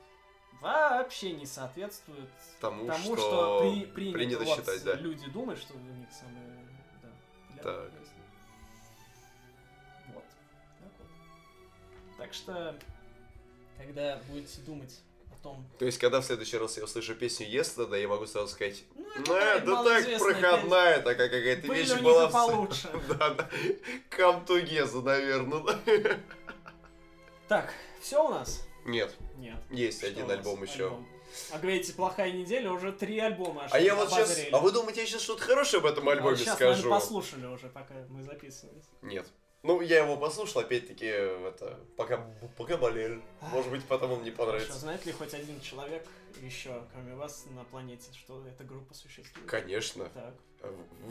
вообще не соответствуют тому, тому что, что при, принято, принято вот, считать, да. Люди думают, что у них самые, да, популярные так. песни. Вот. Так вот. Так что... Когда будете думать о том... То есть, когда в следующий раз я услышу песню Yesterday, я могу сразу сказать... Ну, это да так проходная песня. Такая какая-то Были вещь была... получше. Да, да. Come Together, наверное. Так, все у нас? Нет. Нет. Есть что один альбом еще. Альбом. А говорите, плохая неделя, уже три альбома. А я вот сейчас... А вы думаете, я сейчас что-то хорошее об этом альбоме а вот сейчас, скажу? Сейчас, наверное, послушали уже, пока мы записывались. Нет. Ну, я его послушал, опять-таки, это, пока, пока болел. Может быть, потом он мне понравится. Хорошо, знает ли хоть один человек еще, кроме вас, на планете, что эта группа существует? Конечно. Так.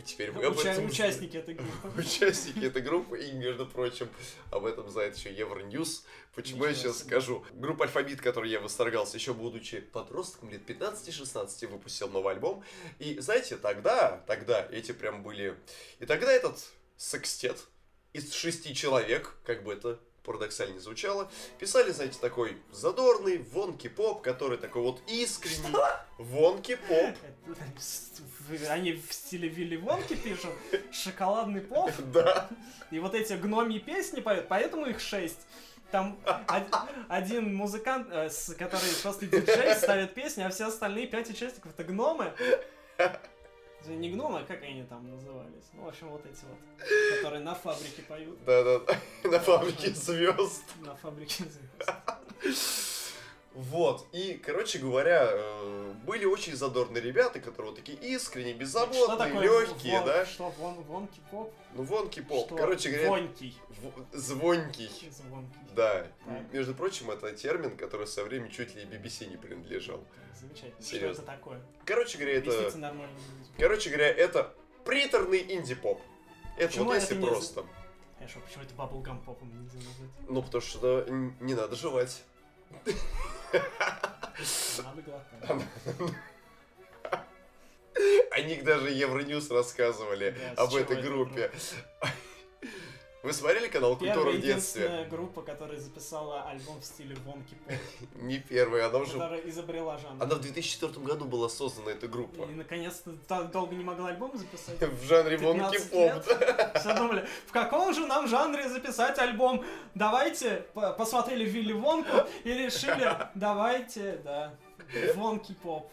Теперь вы об Уча- этом... Участники этой группы. Участники этой группы, и, между прочим, об этом знает еще Евроньюз. Почему я сейчас скажу? Группа Альфамид, которой я восторгался, еще будучи подростком, лет пятнадцать-шестнадцать, выпустил новый альбом. И, знаете, тогда, тогда эти прям были... И тогда этот секстет из шести человек, как бы это парадоксально не звучало, писали, знаете, такой задорный Wonky Pop, который такой вот искренний. Что? Wonky Pop. Они в стиле Вилли Вонки пишут. Шоколадный поп. Да. И вот эти гномьи песни поют, поэтому их шесть. Там один музыкант, который просто диджей, ставит песни, а все остальные пять участников — это гномы. Не гномы, а как они там назывались? Ну, в общем, вот эти вот, которые на фабрике поют. Да-да-да, на фабрике звезд. На фабрике звезд. Вот, и, короче говоря, были очень задорные ребята, которые вот такие искренние, беззаботные, легкие, да? Что, Wonky Pop? Ну, Wonky Pop, короче говоря... Звонкий. Звонкий. Звонкий. Да, между прочим, это термин, который со временем чуть ли и би би си не принадлежал. Замечательно. Серьезно. Что это такое? Короче говоря, это... Нормально. Короче говоря, это приторный инди-поп. Это вот если просто. Хорошо, почему это баблгам попом нельзя назвать? Ну, потому что не надо жевать. Надо глотать. О них даже Евроньюз рассказывали, да, об этой группе. Вы смотрели канал «Культура» в детстве? Первая группа, которая записала альбом в стиле Wonky Pop. Не первая, она уже... Которая изобрела жанр. Она в две тысячи четвёртом году была создана, эта группа. И, наконец-то, долго не могла альбом записать. В жанре Wonky Pop. Все думали, в каком же нам жанре записать альбом? Давайте, посмотрели Вилли Вонку и решили, давайте, да, Wonky Pop.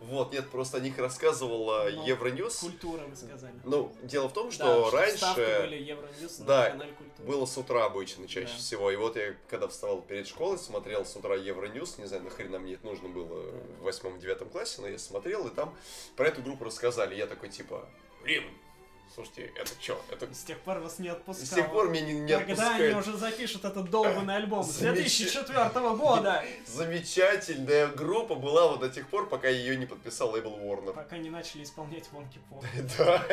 Вот, нет, просто о них рассказывала ну, Евроньюз. Культура, вы сказали. Ну, дело в том, что да, раньше... Были Евроньюз на да, канале «Культура». Было с утра обычно чаще да. всего. И вот я, когда вставал перед школой, смотрел с утра Евроньюз. Не знаю, нахрена мне это нужно было в восьмом-девятом классе, но я смотрел, и там про эту группу рассказали. Я такой, типа, блин, слушайте, это чё? Это... С тех пор вас не отпускало. С тех пор меня не, не отпускают. Когда они уже запишут этот долбанный альбом с две тысячи четвёртого года? Замечательная группа была вот до тех пор, пока ее не подписал лейбл Warner. Пока не начали исполнять Wonky Pop. Да.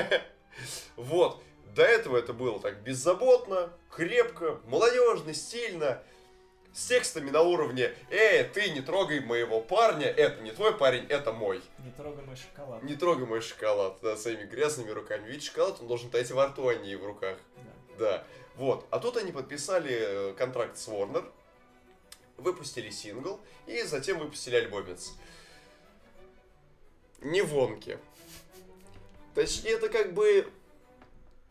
Вот. До этого это было так беззаботно, крепко, молодежно, стильно. С текстами на уровне «Эй, ты не трогай моего парня, это не твой парень, это мой». Не трогай мой шоколад. Не трогай мой шоколад, да, своими грязными руками. Ведь шоколад, он должен таять во рту, а не в руках. Да. Да. Вот. А тут они подписали контракт с Warner, выпустили сингл и затем выпустили альбомец. Не Вонки. Точнее, это как бы...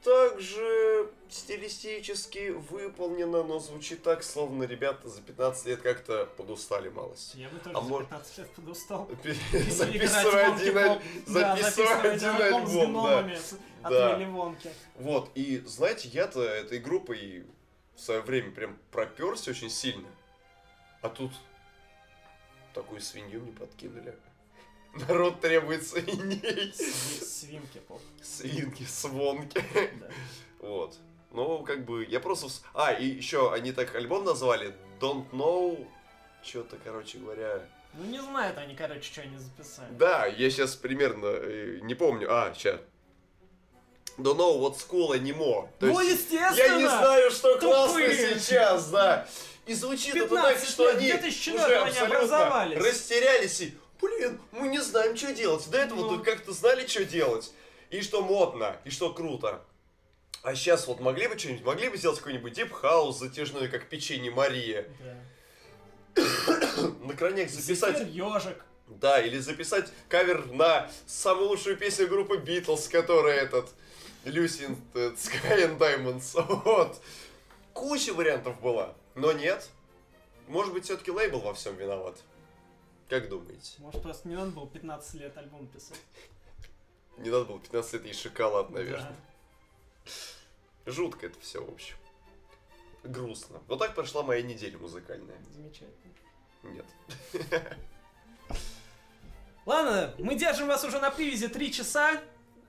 Также стилистически выполнено, но звучит так, словно ребята за пятнадцать лет как-то подустали малость. Я бы тоже а за пятнадцать лет подустал. Записывай один альбом. Записывай один альбом, да. От Вилли Вонки. Вот, и знаете, я-то этой группой в свое время прям пропёрся очень сильно. А тут такую свинью мне подкинули. Народ требует свиней. Свинки, по-моему. Свинки, свонки. Да. Вот. Ну, как бы, я просто... А, и еще они так альбом назвали Don't Know... Что-то, короче говоря... Ну, не знают они, короче, что они записали. Да, я сейчас примерно... Не помню. А, сейчас. Don't Know What School Anymore. То ну, есть, естественно! Я не знаю, что тупые. Классно сейчас, да. И звучит это так, что они уже абсолютно растерялись и... Блин, мы не знаем, что делать. До этого ну. тут как-то знали, что делать. И что модно, и что круто. А сейчас вот могли бы что-нибудь, могли бы сделать какой-нибудь дип-хаус затяжной, как печенье Мария. Да. На крайняк записать... Ёжик. Да, или записать кавер на самую лучшую песню группы Битлз, которая этот... Lucy in the Sky and Diamonds. Вот. Куча вариантов была. Но нет. Может быть, все-таки лейбл во всем виноват. Как думаете? Может, просто не надо было пятнадцать лет альбом писать? Не надо было пятнадцать лет и шоколад, наверное. Да. Жутко это все, в общем. Грустно. Вот так прошла моя неделя музыкальная. Замечательно. Нет. Ладно, мы держим вас уже на привязи три часа.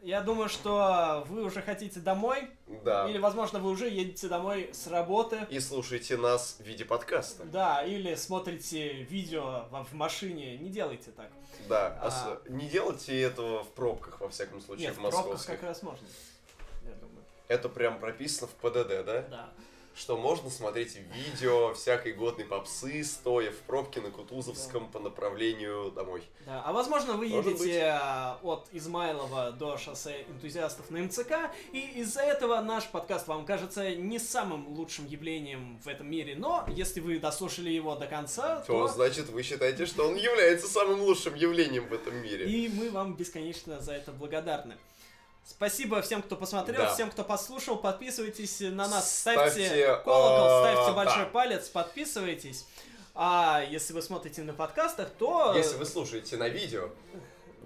Я думаю, что вы уже хотите домой. Да. Или, возможно, вы уже едете домой с работы. И слушаете нас в виде подкаста. Да, или смотрите видео в машине. Не делайте так. Да, а... не делайте этого в пробках, во всяком случае. Нет, в московских. В пробках как раз можно, я думаю. Это прям прописано в ПДД, да? Да. Что можно смотреть видео всякой годной попсы, стоя в пробке на Кутузовском, да, по направлению домой. Да, а возможно вы Может едете быть. От Измайлова до шоссе энтузиастов на МЦК, и из-за этого наш подкаст вам кажется не самым лучшим явлением в этом мире, но если вы дослушали его до конца, то... то... значит, вы считаете, что он является самым лучшим явлением в этом мире. И мы вам бесконечно за это благодарны. Спасибо всем, кто посмотрел, да, всем, кто послушал. Подписывайтесь на нас, ставьте, ставьте колокол, ставьте большой, да, палец, подписывайтесь. А если вы смотрите на подкастах, то... Если вы слушаете на видео,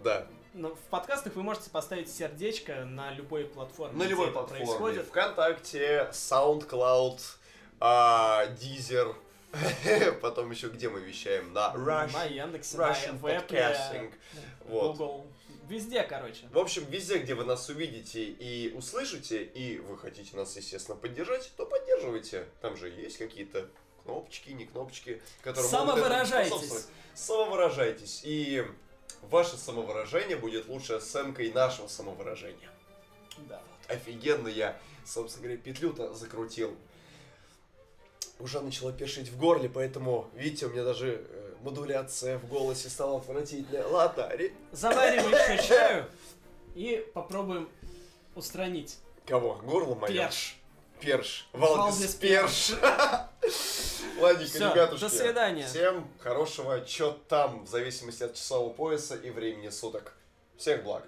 да. В подкастах вы можете поставить сердечко на любой платформе. На любой платформе. Происходит. ВКонтакте, SoundCloud, Deezer. Потом еще где мы вещаем? На Rush, на Яндексе, на Podcasting, Google. Везде, короче. В общем, везде, где вы нас увидите и услышите, и вы хотите нас, естественно, поддержать, то поддерживайте. Там же есть какие-то кнопочки, не кнопочки, которые могут этому способствовать. Самовыражайтесь. И ваше самовыражение будет лучшей оценкой нашего самовыражения. Да. Вот. Офигенно я, собственно говоря, петлю-то закрутил. Уже начало першить в горле, поэтому, видите, у меня даже э, модуляция в голосе стала отвратительная. Ладно, ри... Завариваем еще чаю и попробуем устранить. Кого? Горло мое? Перш. Перш. Валдис Перш. Ладненько, ребятушки. До свидания. Всем хорошего чё там, в зависимости от часового пояса и времени суток. Всех благ.